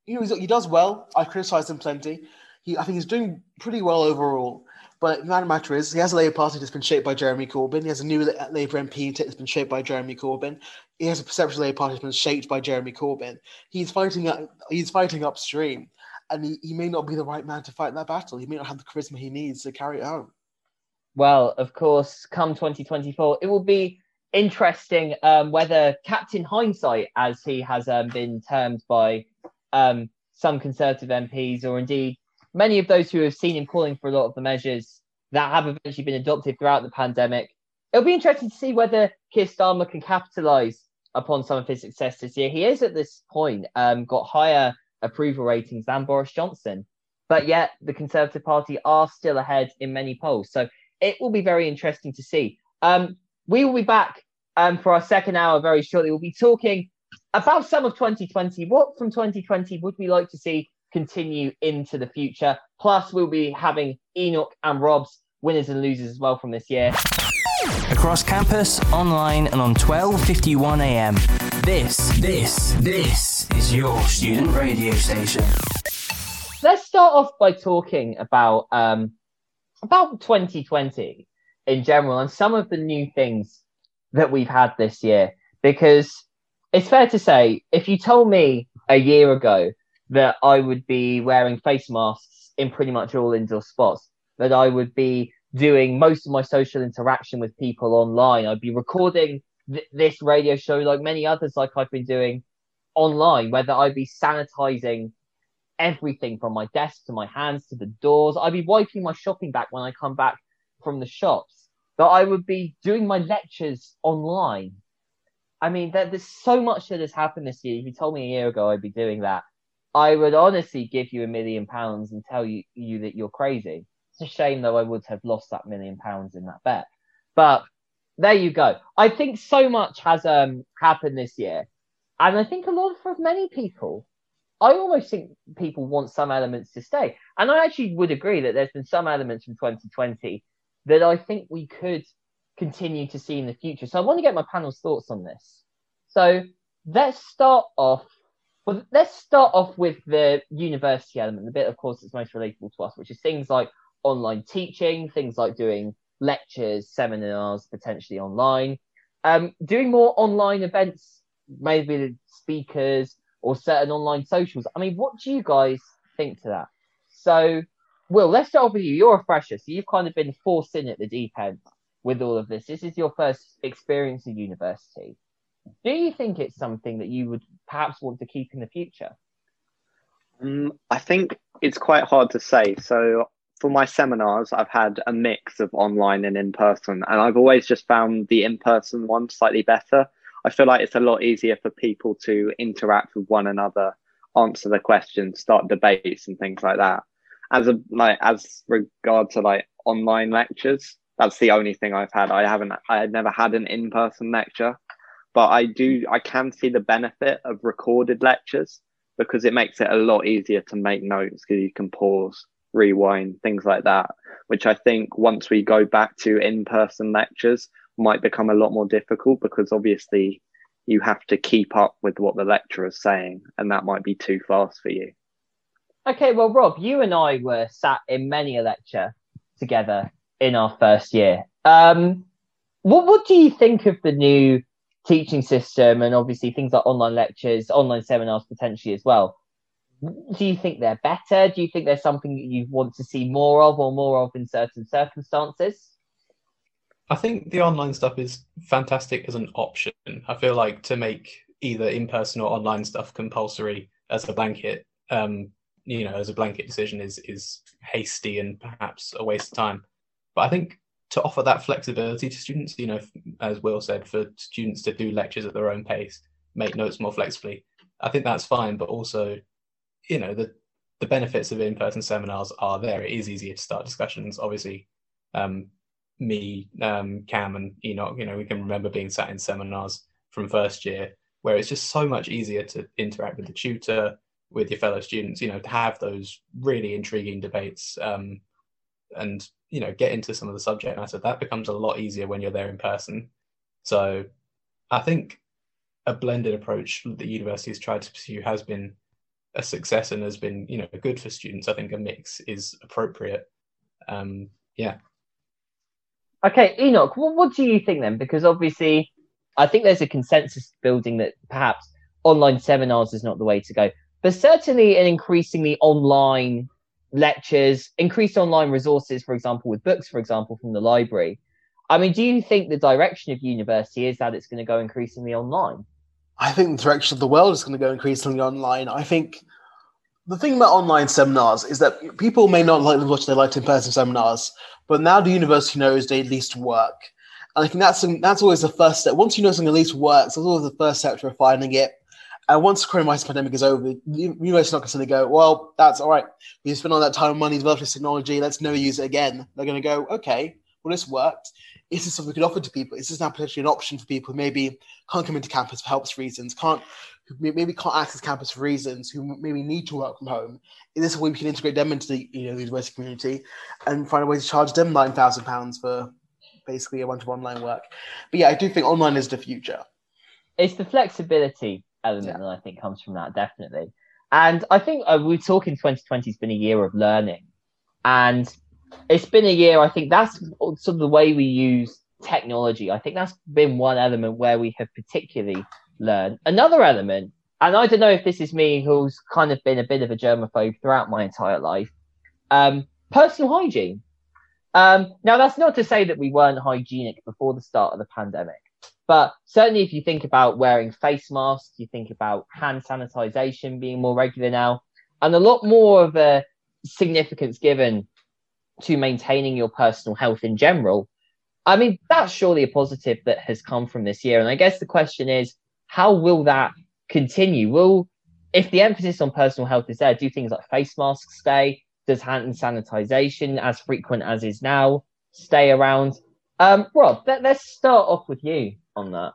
he does well. I criticised him plenty. I think he's doing pretty well overall. But the matter is, he has a Labour Party that's been shaped by Jeremy Corbyn. He has a new Labour MP that's been shaped by Jeremy Corbyn. He has a perceptual Labour Party that's been shaped by Jeremy Corbyn. He's fighting upstream, and he may not be the right man to fight that battle. He may not have the charisma he needs to carry it home. Well, of course, come 2024, it will be interesting whether Captain Hindsight, as he has been termed by some Conservative MPs, or indeed many of those who have seen him calling for a lot of the measures that have eventually been adopted throughout the pandemic. It'll be interesting to see whether Keir Starmer can capitalise upon some of his success this year. He is, at this point, got higher approval ratings than Boris Johnson, but yet the Conservative Party are still ahead in many polls. So it will be very interesting to see. We will be back for our second hour very shortly. We'll be talking about some of 2020. What from 2020 would we like to see continue into the future? Plus, we'll be having Enoch and Rob's winners and losers as well from this year. Across campus, online, and on 12:51 a.m. This is your student radio station. Let's start off by talking about 2020. In general, and some of the new things that we've had this year, because it's fair to say, if you told me a year ago that I would be wearing face masks in pretty much all indoor spots, that I would be doing most of my social interaction with people online, I'd be recording this radio show like many others, like I've been doing online, whether I'd be sanitizing everything from my desk to my hands to the doors, I'd be wiping my shopping bag when I come back from the shops, that I would be doing my lectures online. I mean, there's so much that has happened this year. If you told me a year ago I'd be doing that, I would honestly give you £1 million and tell you that you're crazy. It's a shame, though, I would have lost that £1 million in that bet. But there you go. I think so much has happened this year. And I think for many people, I almost think people want some elements to stay. And I actually would agree that there's been some elements from 2020 that I think we could continue to see in the future. So I want to get my panel's thoughts on this. So let's start off with the university element, the bit, of course, that's most relatable to us, which is things like online teaching, things like doing lectures, seminars, potentially online, doing more online events, maybe the speakers or certain online socials. I mean, what do you guys think to that? So, Will, let's start off with you. You're a fresher, so you've kind of been forced in at the deep end with all of this. This is your first experience in university. Do you think it's something that you would perhaps want to keep in the future? I think it's quite hard to say. So for my seminars, I've had a mix of online and in-person, and I've always just found the in-person one slightly better. I feel like it's a lot easier for people to interact with one another, answer the questions, start debates and things like that. As regards to online lectures. That's the only thing I've had. I had never had an in-person lecture, but I can see the benefit of recorded lectures because it makes it a lot easier to make notes because you can pause, rewind, things like that, which I think once we go back to in-person lectures might become a lot more difficult because obviously you have to keep up with what the lecturer is saying and that might be too fast for you. Okay, well, Rob, you and I were sat in many a lecture together in our first year. What do you think of the new teaching system and obviously things like online lectures, online seminars potentially as well? Do you think they're better? Do you think there's something that you want to see more of or more of in certain circumstances? I think the online stuff is fantastic as an option. I feel like to make either in-person or online stuff compulsory as a blanket, as a blanket decision is hasty and perhaps a waste of time. But I think to offer that flexibility to students, as Will said, for students to do lectures at their own pace, make notes more flexibly, I think that's fine. But also, the benefits of in-person seminars are there. It is easier to start discussions. Obviously, me, Cam and Enoch, we can remember being sat in seminars from first year where it's just so much easier to interact with the tutor, with your fellow students, to have those really intriguing debates, and get into some of the subject matter. That becomes a lot easier when you're there in person. So I think a blended approach that the university has tried to pursue has been a success and has been good for students. I think a mix is appropriate. Okay, Enoch, what do you think then? Because obviously I think there's a consensus building that perhaps online seminars is not the way to go, but certainly an increasingly online lectures, increased online resources, for example, with books, for example, from the library. I mean, do you think the direction of university is that it's going to go increasingly online? I think the direction of the world is going to go increasingly online. I think the thing about online seminars is that people may not like them as much as they liked in-person seminars, but now the university knows they at least work. And I think that's always the first step. Once you know something at least works, that's always the first step to refining it. And once the coronavirus pandemic is over, the university's not going to go, well, that's all right. We spent all that time and money developing this technology. Let's never use it again. They're going to go, okay, well, this worked. Is this something we could offer to people? Is this now potentially an option for people who maybe can't come into campus for health reasons, who maybe can't access campus for reasons, who maybe need to work from home? Is this a way we can integrate them into the university community and find a way to charge them £9,000 for basically a bunch of online work? But yeah, I do think online is the future. It's the flexibility element that I think comes from that, definitely. And I think we're talking 2020 has been a year of learning, and it's been a year, I think that's sort of the way we use technology. I think that's been one element where we have particularly learned. Another element, and I don't know if this is me who's kind of been a bit of a germaphobe throughout my entire life, personal hygiene. Now that's not to say that we weren't hygienic before the start of the pandemic, but certainly if you think about wearing face masks, you think about hand sanitization being more regular now, and a lot more of a significance given to maintaining your personal health in general. I mean, that's surely a positive that has come from this year. And I guess the question is, how will that continue? If the emphasis on personal health is there, do things like face masks stay? Does hand sanitization, as frequent as is now, stay around? Rob, let's start off with you on that.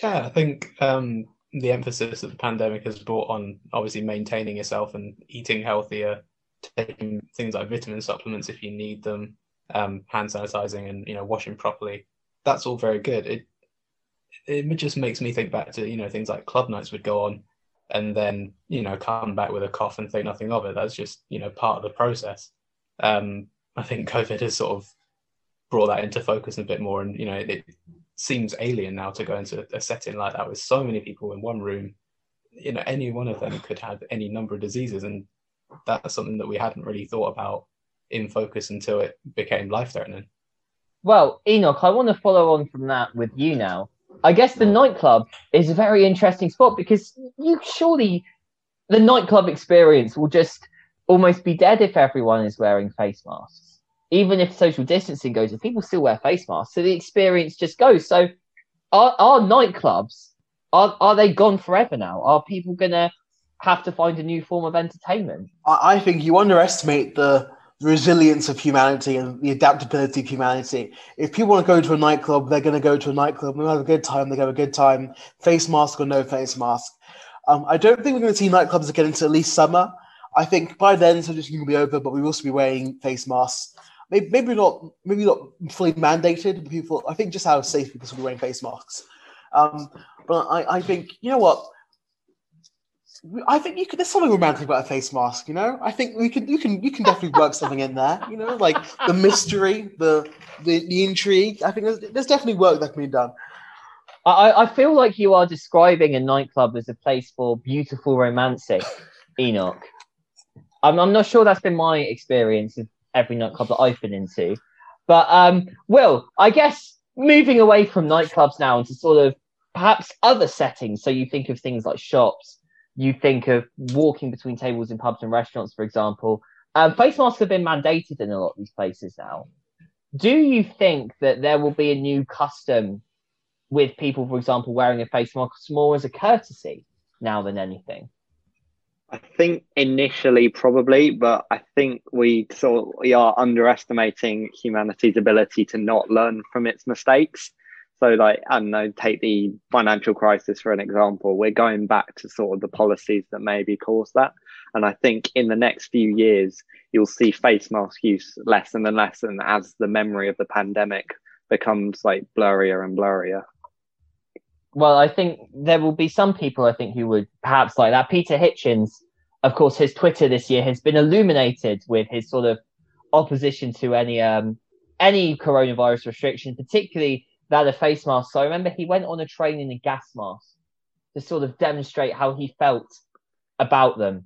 Yeah, I think the emphasis that the pandemic has brought on obviously maintaining yourself and eating healthier, taking things like vitamin supplements if you need them, hand sanitizing and washing properly, that's all very good. It just makes me think back to things like club nights would go on and then come back with a cough and think nothing of it. That's just part of the process. I think COVID has sort of brought that into focus a bit more, and it seems alien now to go into a setting like that with so many people in one room. Any one of them could have any number of diseases, and that's something that we hadn't really thought about in focus until it became life-threatening. Well, Enoch, I want to follow on from that with you now. I guess the nightclub is a very interesting spot because the nightclub experience will just almost be dead if everyone is wearing face masks. Even if social distancing goes, if people still wear face masks, so the experience just goes. So are nightclubs, are they gone forever now? Are people going to have to find a new form of entertainment? I think you underestimate the the resilience of humanity and the adaptability of humanity. If people want to go to a nightclub, they're going to go to a nightclub. They'll have a good time. They have a good time, face mask or no face mask. I don't think we're going to see nightclubs again until at least summer. I think by then, suggestion will be over, but we will still be wearing face masks. Maybe not fully mandated. People, I think, just how safe people should be wearing face masks. But I think, you know what? I think you could. There's something romantic about a face mask, you know. I think you can definitely work something in there, you know, like the mystery, the intrigue. I think there's definitely work that can be done. I feel like you are describing a nightclub as a place for beautiful romancing, Enoch. I'm not sure that's been my experience of every nightclub that I've been into, but Will, I guess moving away from nightclubs now into sort of perhaps other settings. So you think of things like shops. You think of walking between tables in pubs and restaurants, for example. Face masks have been mandated in a lot of these places now. Do you think that there will be a new custom with people, for example, wearing a face mask more as a courtesy now than anything? I think initially probably, but I think we are underestimating humanity's ability to not learn from its mistakes. So, like, I don't know, take the financial crisis for an example. We're going back to sort of the policies that maybe caused that. And I think in the next few years, you'll see face mask use less and less, and as the memory of the pandemic becomes like blurrier and blurrier. Well, I think there will be some people, I think, who would perhaps like that. Peter Hitchens, of course, his Twitter this year has been illuminated with his sort of opposition to any coronavirus restriction, particularly that a face mask. So I remember he went on a train in a gas mask to sort of demonstrate how he felt about them.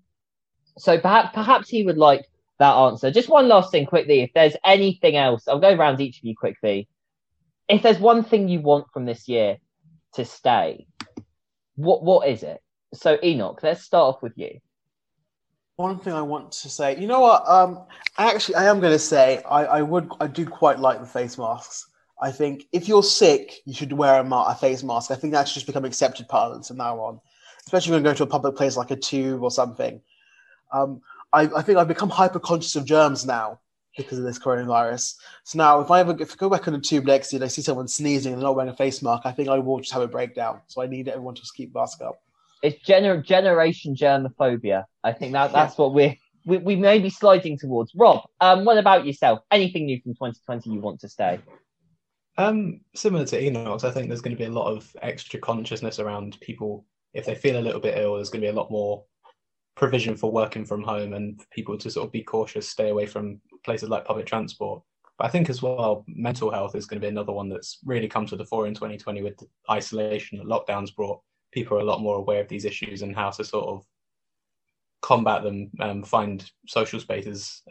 So perhaps he would like that answer. Just one last thing quickly, if there's anything else, I'll go around each of you quickly. If there's one thing you want from this year to stay, what is it? So Enoch, let's start off with you. One thing I want to say, you know what? I am going to say I do quite like the face masks. I think if you're sick, you should wear a face mask. I think that's just become accepted parlance from now on, especially when you go to a public place like a tube or something. I think I've become hyper-conscious of germs now because of this coronavirus. So now if I go back on the tube next year and I see someone sneezing and not wearing a face mask, I think I will just have a breakdown. So I need everyone to just keep mask up. It's generation germophobia. I think that's what we may be sliding towards. Rob, what about yourself? Anything new from 2020 you want to stay? Similar to Enoch, I think there's going to be a lot of extra consciousness around people. If they feel a little bit ill, there's going to be a lot more provision for working from home and for people to sort of be cautious, stay away from places like public transport. But I think as well, mental health is going to be another one that's really come to the fore in 2020 with the isolation that lockdowns brought. People are a lot more aware of these issues and how to sort of combat them, find social spaces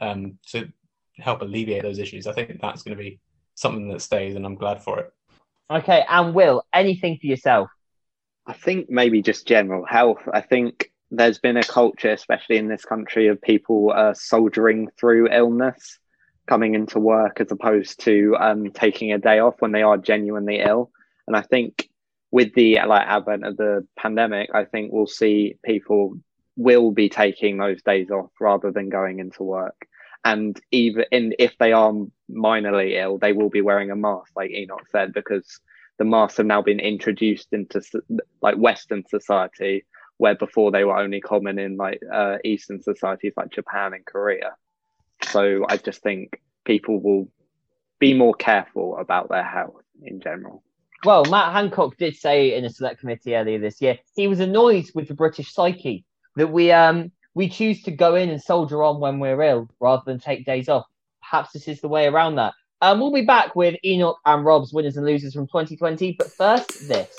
to help alleviate those issues. I think that's going to be something that stays, and I'm glad for it. Okay, and Will, anything for yourself? I think maybe just general health. I think there's been a culture, especially in this country, of people soldiering through illness, coming into work as opposed to taking a day off when they are genuinely ill. And I think with the advent of the pandemic, I think we'll see people will be taking those days off rather than going into work. And if they are minorly ill, they will be wearing a mask, like Enoch said, because the masks have now been introduced into like Western society, where before they were only common in like Eastern societies like Japan and Korea. So I just think people will be more careful about their health in general. Well, Matt Hancock did say in a select committee earlier this year, he was annoyed with the British psyche that we choose to go in and soldier on when we're ill rather than take days off. Perhaps this is the way around that. We'll be back with Enoch and Rob's winners and losers from 2020. But first, this.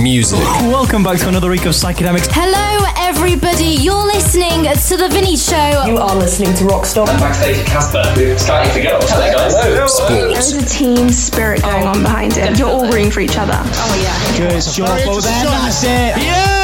Music. Welcome back to another week of Psychedemics. Hello, everybody. You're listening to The Vinny Show. You are listening to Rockstar. I'm backstage at Casper. We're starting to get off. Hello, guys. Hello. Sports. There's a team spirit going on behind it. You're all rooting for each other. Oh, yeah. Good job. Well, that's it. Yeah.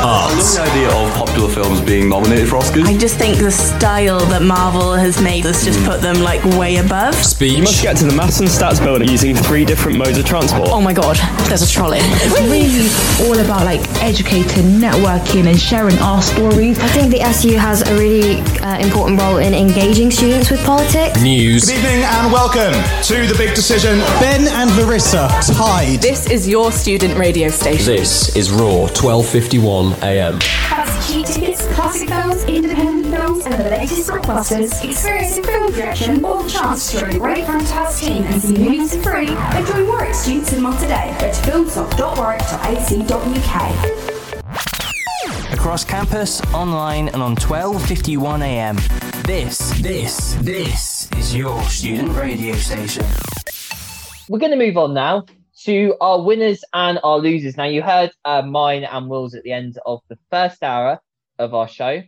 Arts. The idea of popular films being nominated for Oscars. I just think the style that Marvel has made has just put them like way above. Speech. You must get to the maths and stats building using 3 different modes of transport. Oh my god, there's a trolley. It's really all about like educating, networking and sharing our stories. I think the SU has a really important role in engaging students with politics. News. Good evening and welcome to The Big Decision. Ben and Larissa tied. This is your student radio station. This is Raw, 12:51 AM. Classic tickets, classic films, independent films and the latest blockbusters. Experience in film direction or the chance to join a great front-house team and see movies for free and join Warwick Students in Monterey. Go to filmsoft.warwick.ac.uk. Across campus, online and on 12:51 AM. This is your student radio station. We're going to move on now to our winners and our losers. Now, you heard mine and Will's at the end of the first hour of our show.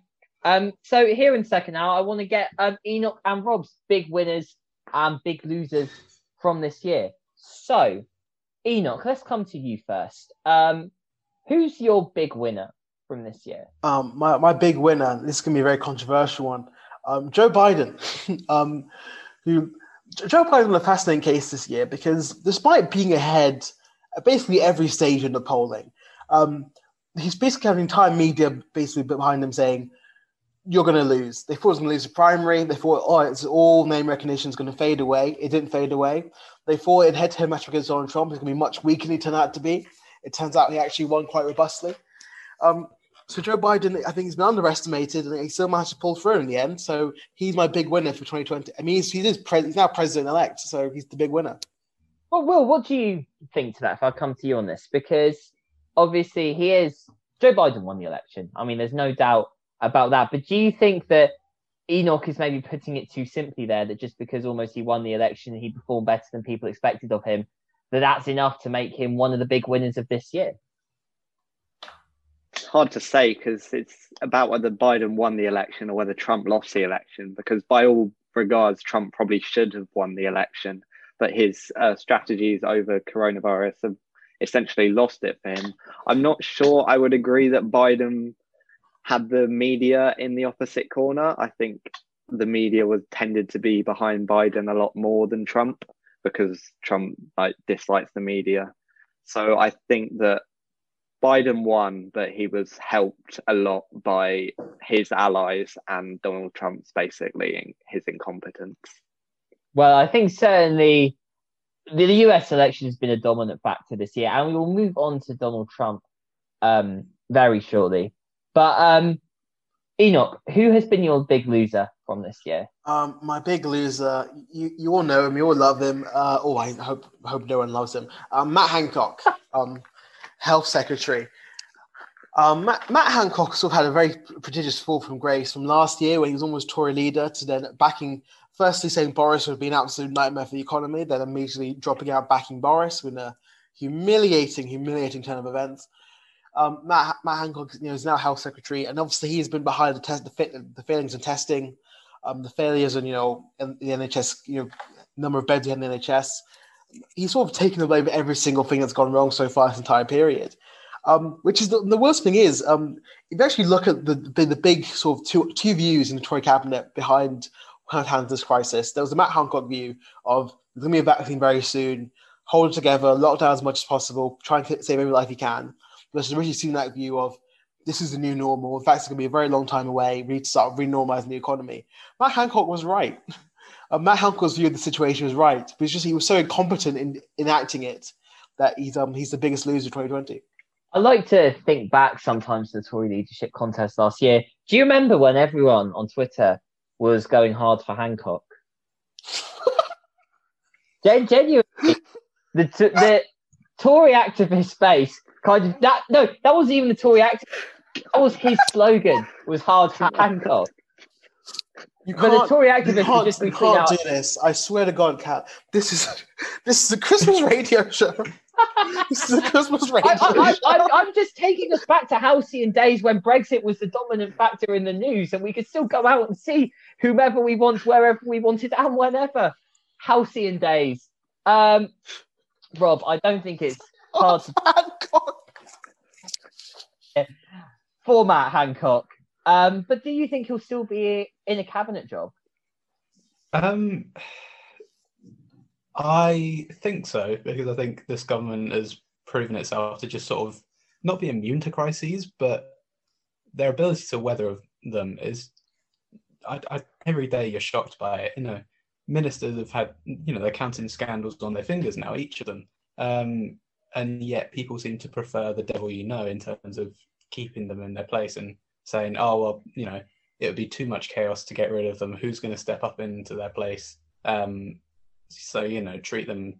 So here in second hour, I want to get Enoch and Rob's big winners and big losers from this year. So, Enoch, let's come to you first. Who's your big winner from this year? My big winner, this is going to be a very controversial one, Joe Biden. Joe Biden was a fascinating case this year because despite being ahead at basically every stage in the polling, he's basically had the entire media basically behind him saying, you're going to lose. They thought he was going to lose the primary. They thought, it's all name recognition is going to fade away. It didn't fade away. They thought it head-to-head match against Donald Trump is going to be much weaker than he turned out to be. It turns out he actually won quite robustly. So Joe Biden, I think he's been underestimated, and he still managed to pull through in the end. So he's my big winner for 2020. I mean, he's now president-elect, so he's the big winner. Well, Will, what do you think to that, if I come to you on this? Because obviously Joe Biden won the election. I mean, there's no doubt about that. But do you think that Enoch is maybe putting it too simply there, that just because almost he won the election and he performed better than people expected of him, that's enough to make him one of the big winners of this year? It's hard to say because it's about whether Biden won the election or whether Trump lost the election, because by all regards, Trump probably should have won the election, but his strategies over coronavirus have essentially lost it for him. I'm not sure I would agree that Biden had the media in the opposite corner. I think the media tended to be behind Biden a lot more than Trump, because Trump dislikes the media. So I think that Biden won, but he was helped a lot by his allies and Donald Trump's basically his incompetence. Well, I think certainly the US election has been a dominant factor this year, and we will move on to Donald Trump very shortly. But Enoch, who has been your big loser from this year? My big loser, you all know him, you all love him. I hope no one loves him. Matt Hancock, Health Secretary. Matt Hancock sort of had a very prodigious fall from grace from last year, when he was almost Tory leader, to then backing, firstly saying Boris would be an absolute nightmare for the economy, then immediately dropping out, backing Boris with a humiliating turn of events. Matt Hancock, is now Health Secretary, and obviously he's been behind the failings in testing, the failures in the NHS, number of beds in the NHS. He's sort of taken the blame for every single thing that's gone wrong so far this entire period. Which is the worst thing is, if you actually look at the big sort of two views in the Tory cabinet behind how to handle this crisis, there was the Matt Hancock view of there's going to be a vaccine very soon, hold it together, lock down as much as possible, try and save every life you can. Versus the Rishi Sunak view of this is the new normal. In fact, it's going to be a very long time away. We need to start re-normalising the economy. Matt Hancock was right. Matt Hancock's view of the situation was right. But it's just he was so incompetent in enacting it that he's the biggest loser of 2020. I like to think back sometimes to the Tory leadership contest last year. Do you remember when everyone on Twitter was going hard for Hancock? Genuinely, the Tory activist space that wasn't even the Tory actor. That was his slogan. Was hard for Hancock. But the Tory activists can't, just you can't do this. I swear to God, Kat, this is a Christmas radio show. This is a Christmas radio show. I'm just taking us back to halcyon days when Brexit was the dominant factor in the news, and we could still go out and see whomever we want, wherever we wanted, and whenever. Halcyon days. Rob, I don't think it's hard for Matt Hancock. But do you think he'll still be in a cabinet job? I think so, because I think this government has proven itself to just sort of not be immune to crises, but their ability to weather them is, I every day you're shocked by it. You know, ministers have had, you know, they're counting scandals on their fingers now, each of them. And yet people seem to prefer the devil you know in terms of keeping them in their place and saying, oh, well, you know, it would be too much chaos to get rid of them. Who's going to step up into their place? So, you know, treat them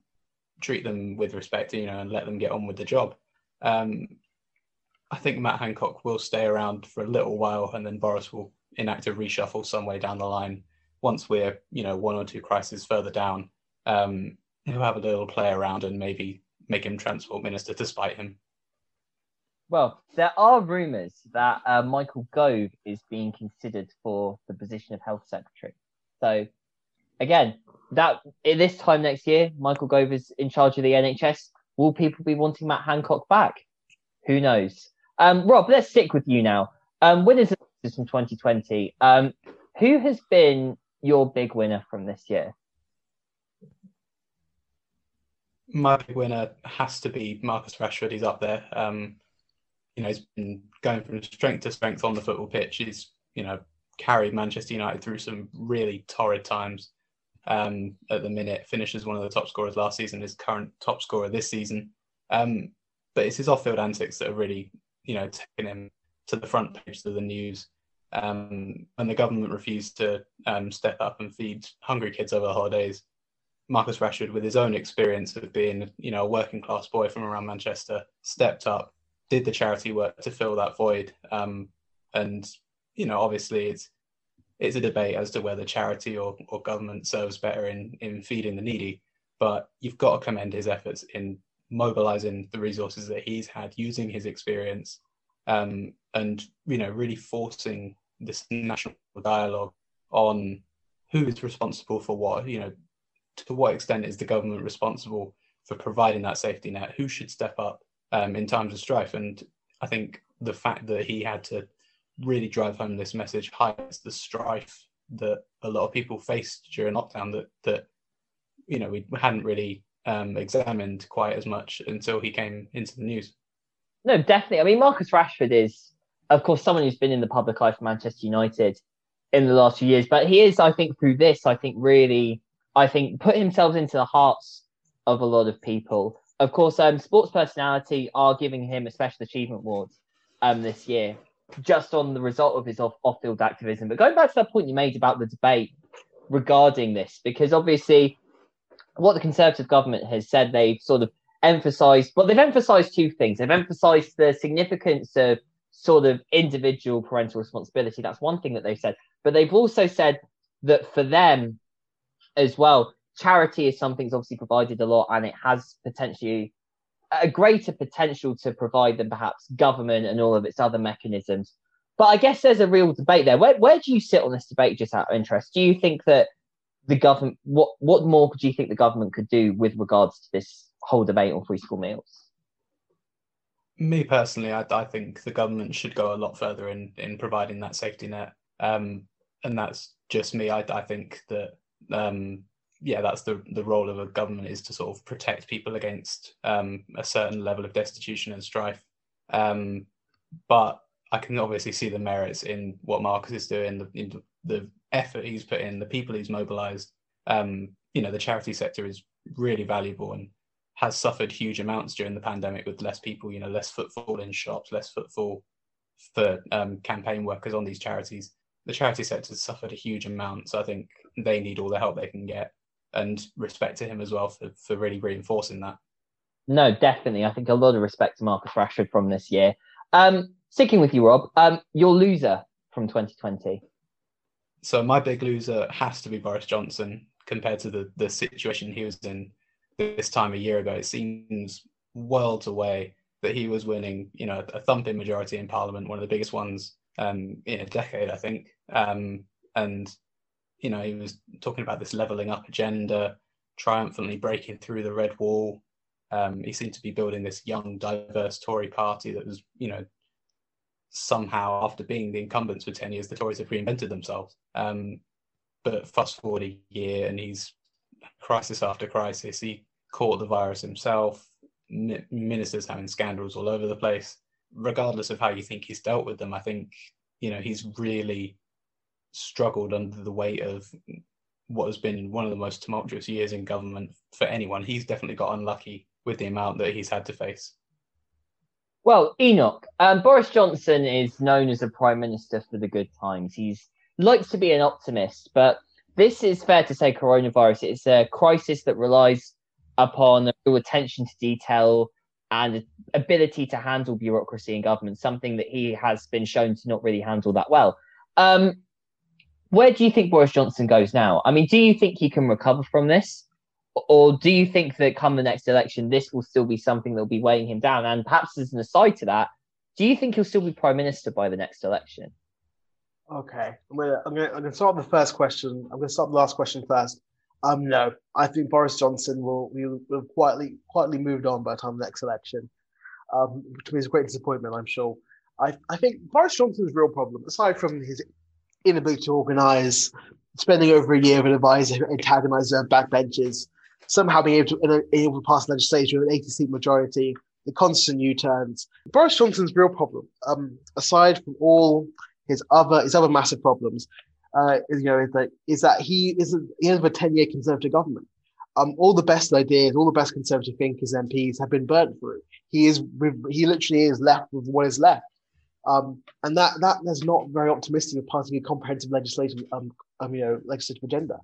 with respect, you know, and let them get on with the job. I think Matt Hancock will stay around for a little while, and then Boris will enact a reshuffle some way down the line. Once we're, you know, one or two crises further down, he'll have a little play around and maybe make him transport minister to spite him. Well, there are rumours that Michael Gove is being considered for the position of health secretary. So, again, that this time next year, Michael Gove is in charge of the NHS. Will people be wanting Matt Hancock back? Who knows? Rob, let's stick with you now. Winners and losers from 2020. Who has been your big winner from this year? My big winner has to be Marcus Rashford. He's up there. You know, he's been going from strength to strength on the football pitch. He's, you know, carried Manchester United through some really torrid times. At the minute, finishes one of the top scorers last season, is current top scorer this season. But it's his off-field antics that are really, you know, taking him to the front page of the news. When the government refused to step up and feed hungry kids over the holidays, Marcus Rashford, with his own experience of being, you know, a working-class boy from around Manchester, stepped up, did the charity work to fill that void. And, you know, obviously it's a debate as to whether charity or government serves better in feeding the needy, but you've got to commend his efforts in mobilising the resources that he's had, using his experience, and, you know, really forcing this national dialogue on who is responsible for what. You know, to what extent is the government responsible for providing that safety net? Who should step up in times of strife? And I think the fact that he had to really drive home this message highlights the strife that a lot of people faced during lockdown that you know, we hadn't really examined quite as much until he came into the news. No, definitely. I mean, Marcus Rashford is, of course, someone who's been in the public eye for Manchester United in the last few years, but he is, I think, through this, I think put himself into the hearts of a lot of people. Of course, Sports Personality are giving him a Special Achievement Award this year, just on the result of his off-field activism. But going back to that point you made about the debate regarding this, because obviously what the Conservative government has said, they've sort of emphasised, well, they've emphasised two things. They've emphasised the significance of sort of individual parental responsibility. That's one thing that they've said. But they've also said that for them as well, charity is something that's obviously provided a lot, and it has potentially a greater potential to provide than perhaps government and all of its other mechanisms. But I guess there's a real debate there. Where do you sit on this debate, just out of interest? Do you think that the government, what more do you think the government could do with regards to this whole debate on free school meals? Me personally, I think the government should go a lot further in providing that safety net. And that's just me. I think that, that's the role of a government is to sort of protect people against a certain level of destitution and strife. But I can obviously see the merits in what Marcus is doing, the effort he's put in, the people he's mobilised. You know, the charity sector is really valuable and has suffered huge amounts during the pandemic with less people, you know, less footfall in shops, less footfall for campaign workers on these charities. The charity sector has suffered a huge amount, so I think they need all the help they can get. And respect to him as well for really reinforcing that. No, definitely. I think a lot of respect to Marcus Rashford from this year. Sticking with you, Rob, your loser from 2020. So my big loser has to be Boris Johnson compared to the situation he was in this time a year ago. It seems worlds away that he was winning, you know, a thumping majority in Parliament, one of the biggest ones in a decade, I think. And you know, he was talking about this levelling up agenda, triumphantly breaking through the red wall. He seemed to be building this young, diverse Tory party that was, you know, somehow after being the incumbents for 10 years, the Tories have reinvented themselves. But fast forward a year and he's crisis after crisis. He caught the virus himself, ministers having scandals all over the place. regardless of how you think he's dealt with them, I think, you know, he's really struggled under the weight of what has been one of the most tumultuous years in government for anyone. He's definitely got unlucky with the amount that he's had to face. Well, Enoch, Boris Johnson is known as a prime minister for the good times. He likes to be an optimist, but this is fair to say coronavirus. It's a crisis that relies upon real attention to detail and ability to handle bureaucracy and government, something that he has been shown to not really handle that well. Where do you think Boris Johnson goes now? I mean, do you think he can recover from this? Or do you think that come the next election, this will still be something that will be weighing him down? And perhaps as an aside to that, do you think he'll still be prime minister by the next election? Okay, I'm going to start with the first question. I'm going to start with the last question first. No, I think Boris Johnson will quietly moved on by the time of the next election, which means a great disappointment, I'm sure. I think Boris Johnson's real problem, aside from his inability to organise, spending over a year with an advisor who antagonised their backbenchers, somehow being able to pass legislation with an 80-seat majority, the constant U-turns. Boris Johnson's real problem, aside from all his other massive problems, he has a 10-year Conservative government. All the best ideas, all the best Conservative thinkers, MPs have been burnt through. He literally is left with what is left, and that is not very optimistic of passing a comprehensive legislative agenda.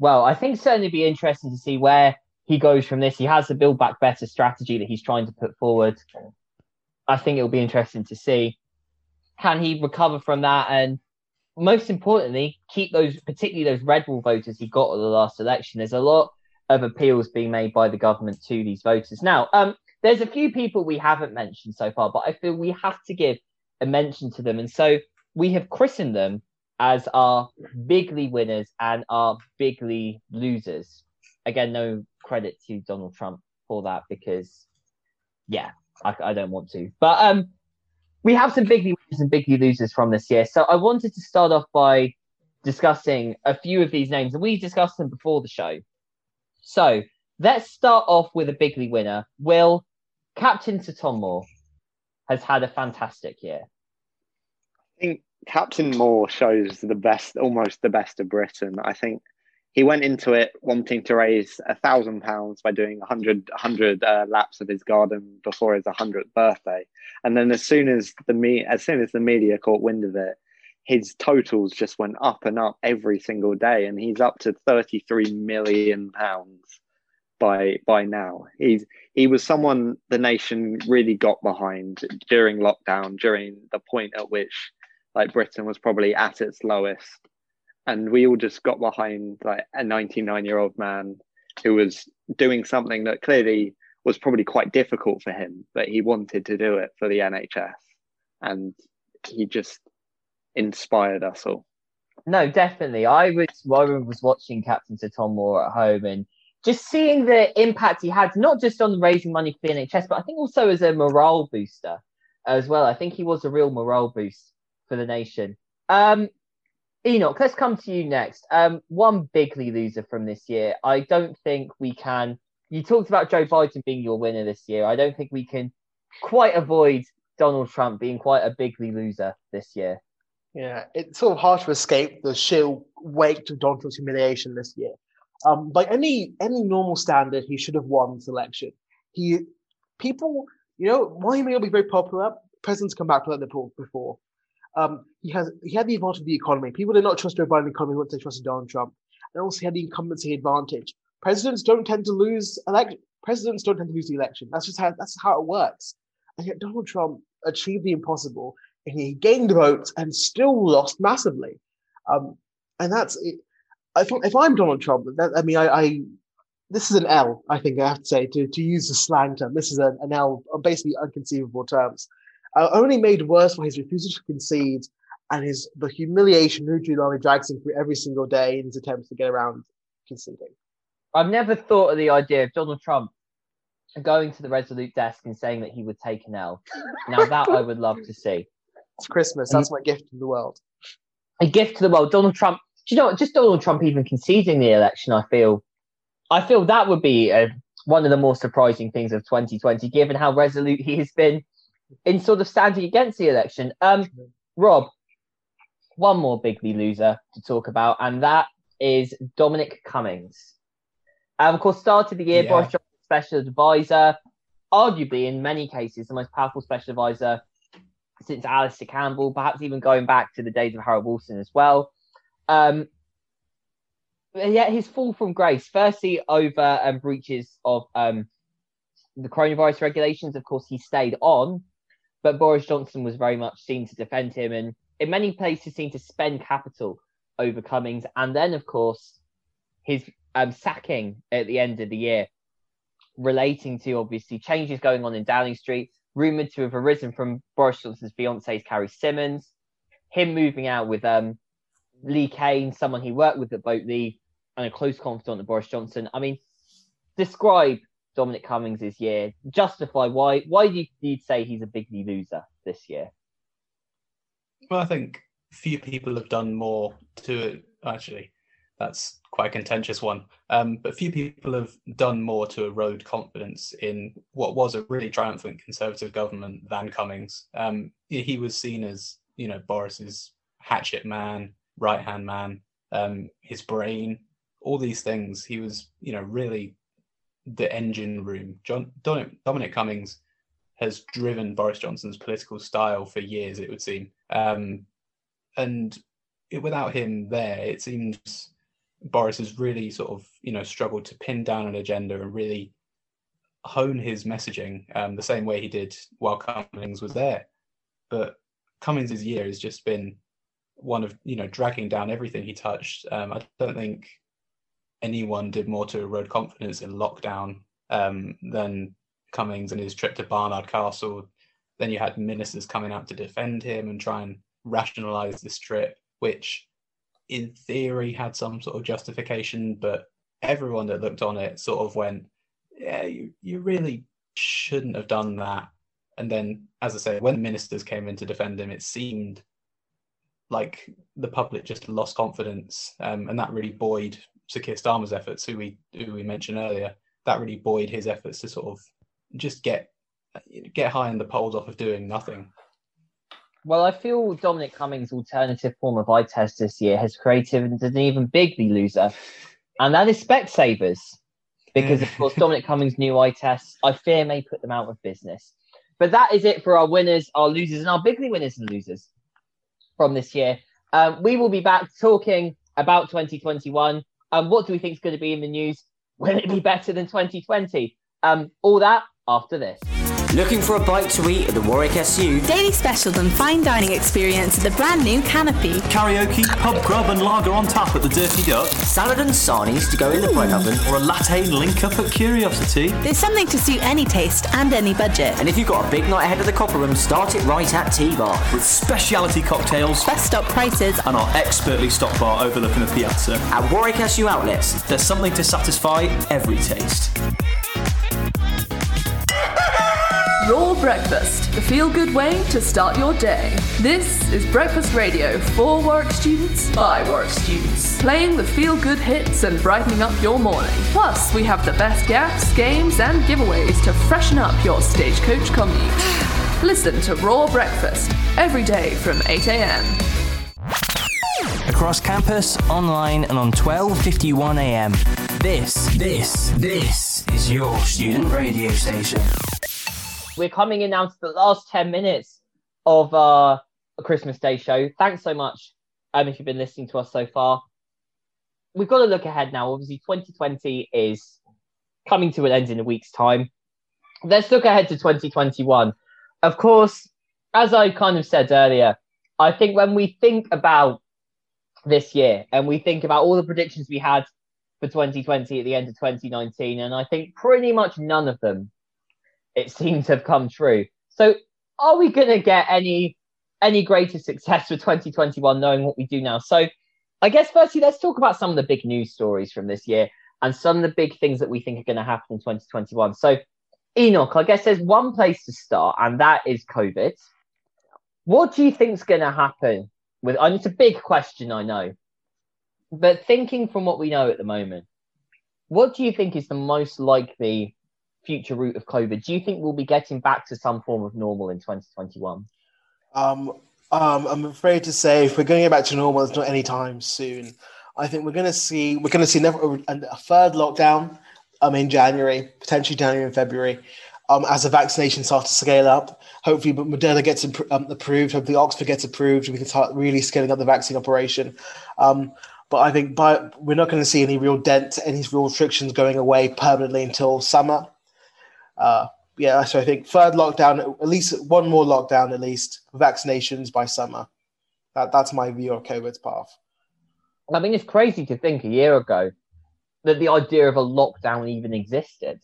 Well, I think certainly be interesting to see where he goes from this. He has the Build Back Better strategy that he's trying to put forward. I think it'll be interesting to see. Can he recover from that and, most importantly, keep those, particularly those red wall voters he got at the last election? There's a lot of appeals being made by the government to these voters. Now, there's a few people we haven't mentioned so far, but I feel we have to give a mention to them. And so we have christened them as our bigly winners and our bigly losers. Again, no credit to Donald Trump for that because, yeah, I don't want to. But we have some bigly winners and bigly losers from this year. So I wanted to start off by discussing a few of these names, and we discussed them before the show. So let's start off with a bigly winner. Will, Captain Sir Tom Moore has had a fantastic year. I think Captain Moore shows the best, almost the best of Britain. I think he went into it wanting to raise £1,000 by doing 100 laps of his garden before his 100th birthday, and then as soon as the media caught wind of it, his totals just went up and up every single day, and he's up to £33 million by now. He was someone the nation really got behind during lockdown, during the point at which Britain was probably at its lowest, and we all just got behind a 99-year-old man who was doing something that clearly was probably quite difficult for him, but he wanted to do it for the NHS, and he just inspired us all. No, definitely. I was watching Captain Sir Tom Moore at home and just seeing the impact he had, not just on raising money for the NHS, but I think also as a morale booster as well. I think he was a real morale boost for the nation. Enoch, let's come to you next. One bigly loser from this year. I don't think we can. You talked about Joe Biden being your winner this year. I don't think we can quite avoid Donald Trump being quite a bigly loser this year. Yeah, it's sort of hard to escape the sheer weight of Donald Trump's humiliation this year. By any normal standard, he should have won this election. While he may not be very popular, presidents come back like they before. He had the advantage of the economy. People did not trust Joe Biden's economy once they trusted Donald Trump. And also he had the incumbency advantage. Presidents don't tend to lose the election. That's just how it works. And yet Donald Trump achieved the impossible, and he gained votes and still lost massively. And that's it. I think if I'm Donald Trump, this is an L, I think I have to say, to use the slang term. This is an L on basically unconceivable terms. Only made worse by his refusal to concede and the humiliation Rudy Giuliani drags him through every single day in his attempts to get around conceding. I've never thought of the idea of Donald Trump going to the Resolute desk and saying that he would take an L. Now that I would love to see. It's Christmas. That's my gift to the world. A gift to the world. Donald Trump. Do you know what? Just Donald Trump even conceding the election, I feel that would be one of the more surprising things of 2020, given how resolute he has been in sort of standing against the election. Rob, one more bigly loser to talk about, and that is Dominic Cummings. Of course, start of the year, Boris Johnson's special advisor, arguably in many cases the most powerful special advisor since Alistair Campbell, perhaps even going back to the days of Harold Wilson as well. Yeah, his fall from grace, firstly over breaches of the coronavirus regulations. Of course, he stayed on, but Boris Johnson was very much seen to defend him and in many places seemed to spend capital over Cummings. And then, of course, his sacking at the end of the year, relating to, obviously, changes going on in Downing Street, rumoured to have arisen from Boris Johnson's fiancée, Carrie Simmons, him moving out with Lee Kane, someone he worked with at Boatley, and a close confidant of Boris Johnson. I mean, describe Dominic Cummings' year. Justify why do you say he's a bigly loser this year? Well, I think few people have done more to it, actually. That's quite a contentious one. But few people have done more to erode confidence in what was a really triumphant Conservative government than Cummings. He was seen as, you know, Boris's hatchet man, right-hand man, his brain, all these things. He was, you know, really the engine room. Dominic Cummings has driven Boris Johnson's political style for years, it would seem. Without him there, it seems Boris has really sort of, you know, struggled to pin down an agenda and really hone his messaging the same way he did while Cummings was there. But Cummings' year has just been one of, you know, dragging down everything he touched. I don't think anyone did more to erode confidence in lockdown than Cummings and his trip to Barnard Castle. Then you had ministers coming out to defend him and try and rationalise this trip, which in theory had some sort of justification, but everyone that looked on it sort of went, yeah, you really shouldn't have done that. And then, as I say, when the ministers came in to defend him, it seemed like the public just lost confidence, and that really buoyed Sir Keir Starmer's efforts, who we mentioned earlier. That really buoyed his efforts to sort of just get high in the polls off of doing nothing. Well, I feel Dominic Cummings' alternative form of eye test this year has created an even bigly loser, and that is Specsavers, because of course Dominic Cummings' new eye tests, I fear, may put them out of business. But that is it for our winners, our losers, and our bigly winners and losers from this year. We will be back talking about 2021. What do we think is going to be in the news? Will it be better than 2020? All that after this. Looking for a bite to eat at the Warwick SU? Daily specials and fine dining experience at the brand new Canopy. Karaoke, pub grub and lager on tap at the Dirty Duck. Salad and sarnies to go in the bread oven, or a latte link up at Curiosity. There's something to suit any taste and any budget. And if you've got a big night ahead of the Copper Room, start it right at T-Bar. With speciality cocktails, best stock prices and our expertly stocked bar overlooking the piazza. At Warwick SU Outlets, there's something to satisfy every taste. Your breakfast, the feel-good way to start your day. This is Breakfast Radio for Warwick students by Warwick students, playing the feel-good hits and brightening up your morning. Plus, we have the best gaps, games and giveaways to freshen up your stagecoach commute. Listen to Raw Breakfast every day from 8 a.m. across campus, online and on 12:51 a.m. This is your student radio station. We're coming in now to the last 10 minutes of our Christmas Day show. Thanks so much if you've been listening to us so far. We've got to look ahead now. Obviously, 2020 is coming to an end in a week's time. Let's look ahead to 2021. Of course, as I kind of said earlier, I think when we think about this year and we think about all the predictions we had for 2020 at the end of 2019, and I think pretty much none of them, it seems, to have come true. So are we going to get any greater success for 2021 knowing what we do now? So I guess firstly, let's talk about some of the big news stories from this year and some of the big things that we think are going to happen in 2021. So Enoch, I guess there's one place to start, and that is COVID. What do you think is going to happen with, and it's a big question, I know, but thinking from what we know at the moment, what do you think is the most likely future route of COVID, do you think we'll be getting back to some form of normal in 2021? I'm afraid to say, if we're going to get back to normal, it's not anytime soon. I think we're going to see a third lockdown in January, potentially January and February, as the vaccinations start to scale up. Hopefully, Moderna gets approved. Hopefully, Oxford gets approved. We can start really scaling up the vaccine operation. But I think we're not going to see any real dent, any real restrictions going away permanently until summer. So I think third lockdown, at least one more lockdown, at least vaccinations by summer. That's my view of COVID's path. I mean, it's crazy to think a year ago that the idea of a lockdown even existed.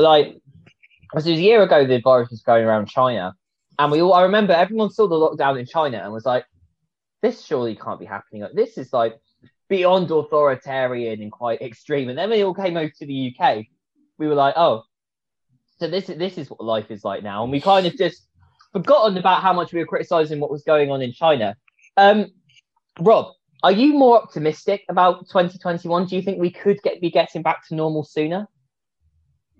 Like, because it was a year ago the virus was going around China, and I remember everyone saw the lockdown in China and was like, this surely can't be happening. Like, this is like beyond authoritarian and quite extreme. And then when it all came over to the UK, we were like, oh, so this is what life is like now. And we kind of just forgotten about how much we were criticising what was going on in China. Rob, are you more optimistic about 2021? Do you think we could be getting back to normal sooner?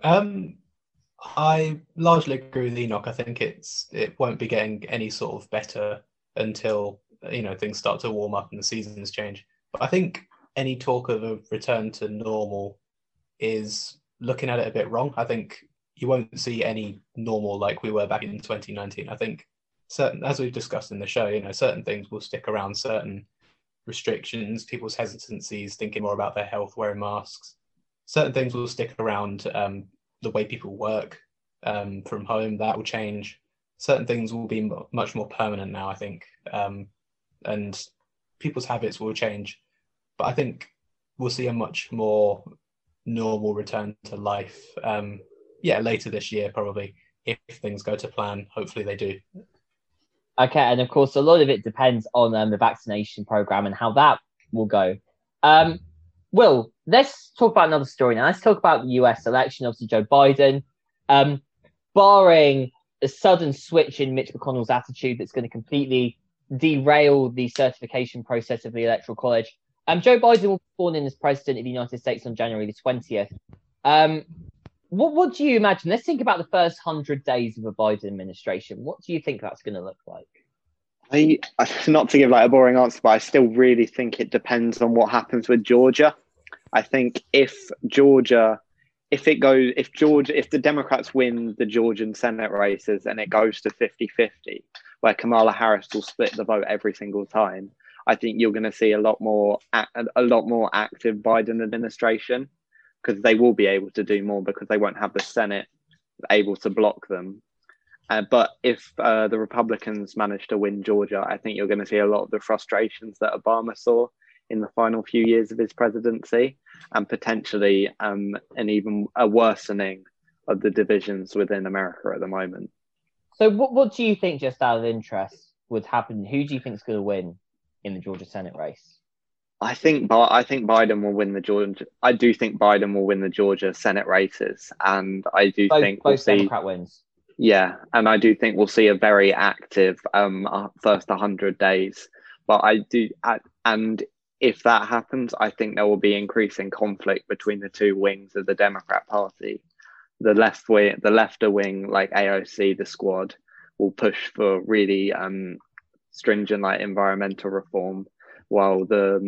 I largely agree with Enoch. I think it won't be getting any sort of better until, things start to warm up and the seasons change. But I think any talk of a return to normal is looking at it a bit wrong. I think you won't see any normal like we were back in 2019. I think certain, as we've discussed in the show, certain things will stick around, certain restrictions, people's hesitancies, thinking more about their health, wearing masks. Certain things will stick around, the way people work from home, that will change. Certain things will be much more permanent now, I think, and people's habits will change. But I think we'll see a much more normal return to life, later this year, probably, if things go to plan. Hopefully they do. Okay, and of course, a lot of it depends on the vaccination program and how that will go. Will, let's talk about another story now. Let's talk about the US election, obviously Joe Biden. Barring a sudden switch in Mitch McConnell's attitude that's going to completely derail the certification process of the Electoral College, Joe Biden will be sworn in as President of the United States on January the 20th. What do you imagine? Let's think about the first 100 days of a Biden administration. What do you think that's going to look like? Not to give like a boring answer, but I still really think it depends on what happens with Georgia. I think if the Democrats win the Georgian Senate races and it goes to 50-50, where Kamala Harris will split the vote every single time, I think you're going to see a lot more active Biden administration, because they will be able to do more because they won't have the Senate able to block them. But if the Republicans manage to win Georgia, I think you're going to see a lot of the frustrations that Obama saw in the final few years of his presidency, and potentially an even worsening of the divisions within America at the moment. So what do you think, just out of interest, would happen? Who do you think is going to win in the Georgia Senate race? I think Biden will win the Georgia. I do think Biden will win the Georgia Senate races, and I do think both Democrat wins. Yeah, and I do think we'll see a very active first 100 days. But and if that happens, I think there will be increasing conflict between the two wings of the Democrat Party. The left wing, like AOC, the Squad, will push for really stringent like environmental reform, while the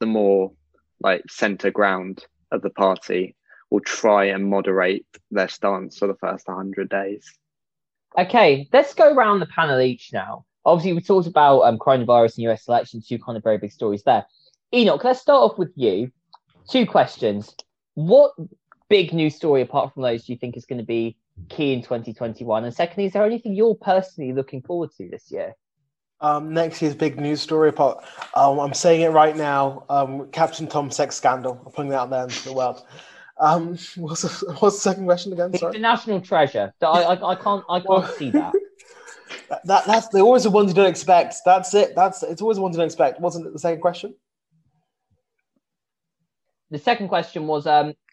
more like centre ground of the party will try and moderate their stance for the first 100 days. Okay, let's go around the panel each now. Obviously, we talked about coronavirus and US election, two kind of very big stories there. Enoch, let's start off with you. Two questions. What big news story, apart from those, do you think is going to be key in 2021? And secondly, is there anything you're personally looking forward to this year? Next year's big news story, I'm saying it right now, Captain Tom sex scandal. I'm putting that out there into the world. What's the second question again? Sorry. The national treasure. I can't see that. That's they're always the ones you don't expect. That's it. It's always the ones you don't expect. Wasn't it the second question? The second question was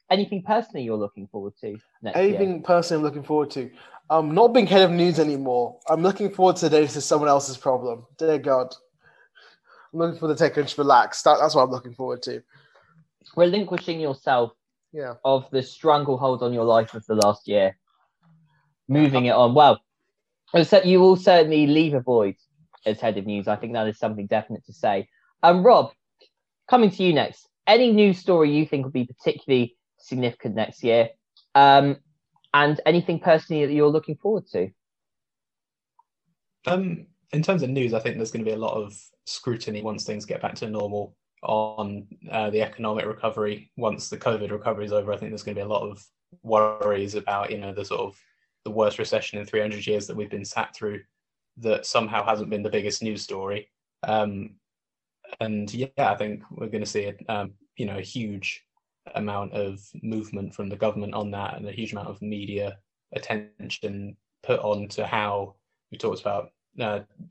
anything personally you're looking forward to next year? Anything personally I'm looking forward to? I'm not being head of news anymore. I'm looking forward to this is someone else's problem. Dear God. I'm looking for the tech and relax. That's what I'm looking forward to. Relinquishing yourself yeah, of the stranglehold on your life of the last year. Moving it on. Well, except you will certainly leave a void as head of news. I think that is something definite to say. Rob, coming to you next. Any news story you think will be particularly significant next year? And anything personally that you're looking forward to? In terms of news, I think there's going to be a lot of scrutiny once things get back to normal on the economic recovery. Once the COVID recovery is over, I think there's going to be a lot of worries about, you know, the sort of the worst recession in 300 years that we've been sat through that somehow hasn't been the biggest news story. And yeah, I think we're going to see a huge amount of movement from the government on that, and a huge amount of media attention put on to how we talked about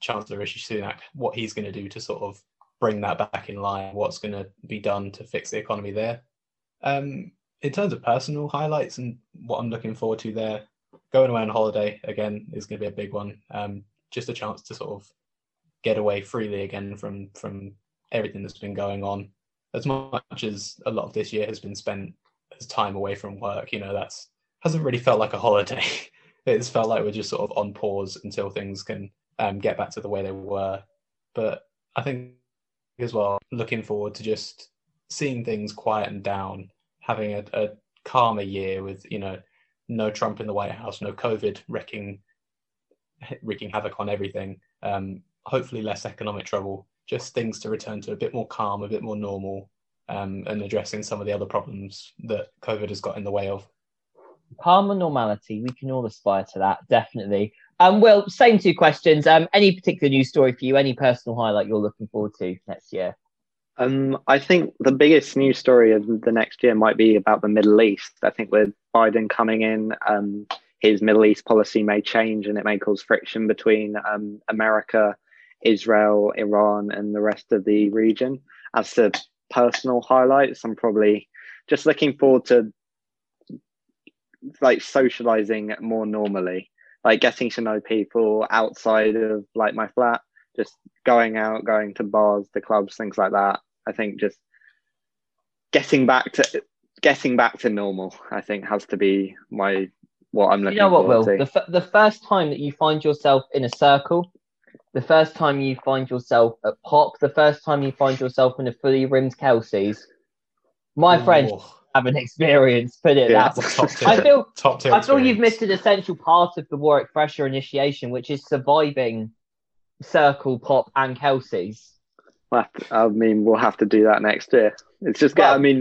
Chancellor Rishi Sunak, what he's going to do to sort of bring that back in line, what's going to be done to fix the economy there. In terms of personal highlights and what I'm looking forward to there, going away on holiday again is going to be a big one. Just a chance to sort of get away freely again from everything that's been going on. As much as a lot of this year has been spent as time away from work, you know, that's hasn't really felt like a holiday. It's felt like we're just sort of on pause until things can get back to the way they were. But I think as well, looking forward to just seeing things quieten down, having a calmer year with, you know, no Trump in the White House, no COVID wreaking havoc on everything. Hopefully less economic trouble, just things to return to a bit more calm, a bit more normal, and addressing some of the other problems that COVID has got in the way of. Calm and normality, we can all aspire to that, definitely. Will, same two questions. Any particular news story for you, any personal highlight you're looking forward to next year? I think the biggest news story of the next year might be about the Middle East. I think with Biden coming in, his Middle East policy may change, and it may cause friction between America, Israel, Iran, and the rest of the region. As to personal highlights, I'm probably just looking forward to like socializing more normally, like getting to know people outside of like my flat, just going out, going to bars, to clubs, things like that. I think just getting back to normal, I think has to be what I'm looking forward to. You know what, Will? The first time that you find yourself in a circle, the first time you find yourself at pop, the first time you find yourself in a fully rimmed Kelsey's, my friend, have an experience, put it that way. I feel you've missed an essential part of the Warwick Fresher initiation, which is surviving circle, pop, and Kelsey's. I mean, we'll have to do that next year. It's just, I mean,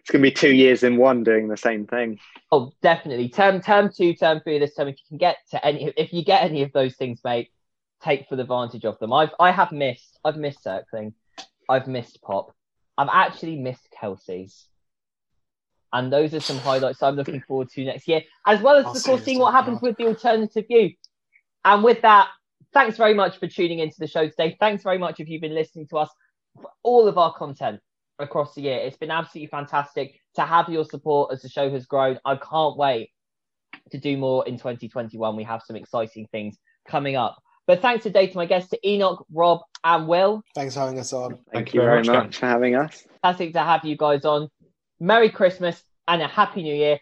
it's going to be 2 years in one doing the same thing. Oh, definitely. Term two, term three this term. If you get any of those things, mate, take full advantage of them. I've missed circling. I've missed pop. I've actually missed Kelsey's. And those are some highlights I'm looking forward to next year, as well as, of course, seeing what happens with the alternative view. And with that, thanks very much for tuning into the show today. Thanks very much if you've been listening to us for all of our content across the year. It's been absolutely fantastic to have your support as the show has grown. I can't wait to do more in 2021. We have some exciting things coming up. But thanks today to my guests, to Enoch, Rob and Will. Thanks for having us on. Thank you very much for having us. Fantastic to have you guys on. Merry Christmas and a Happy New Year.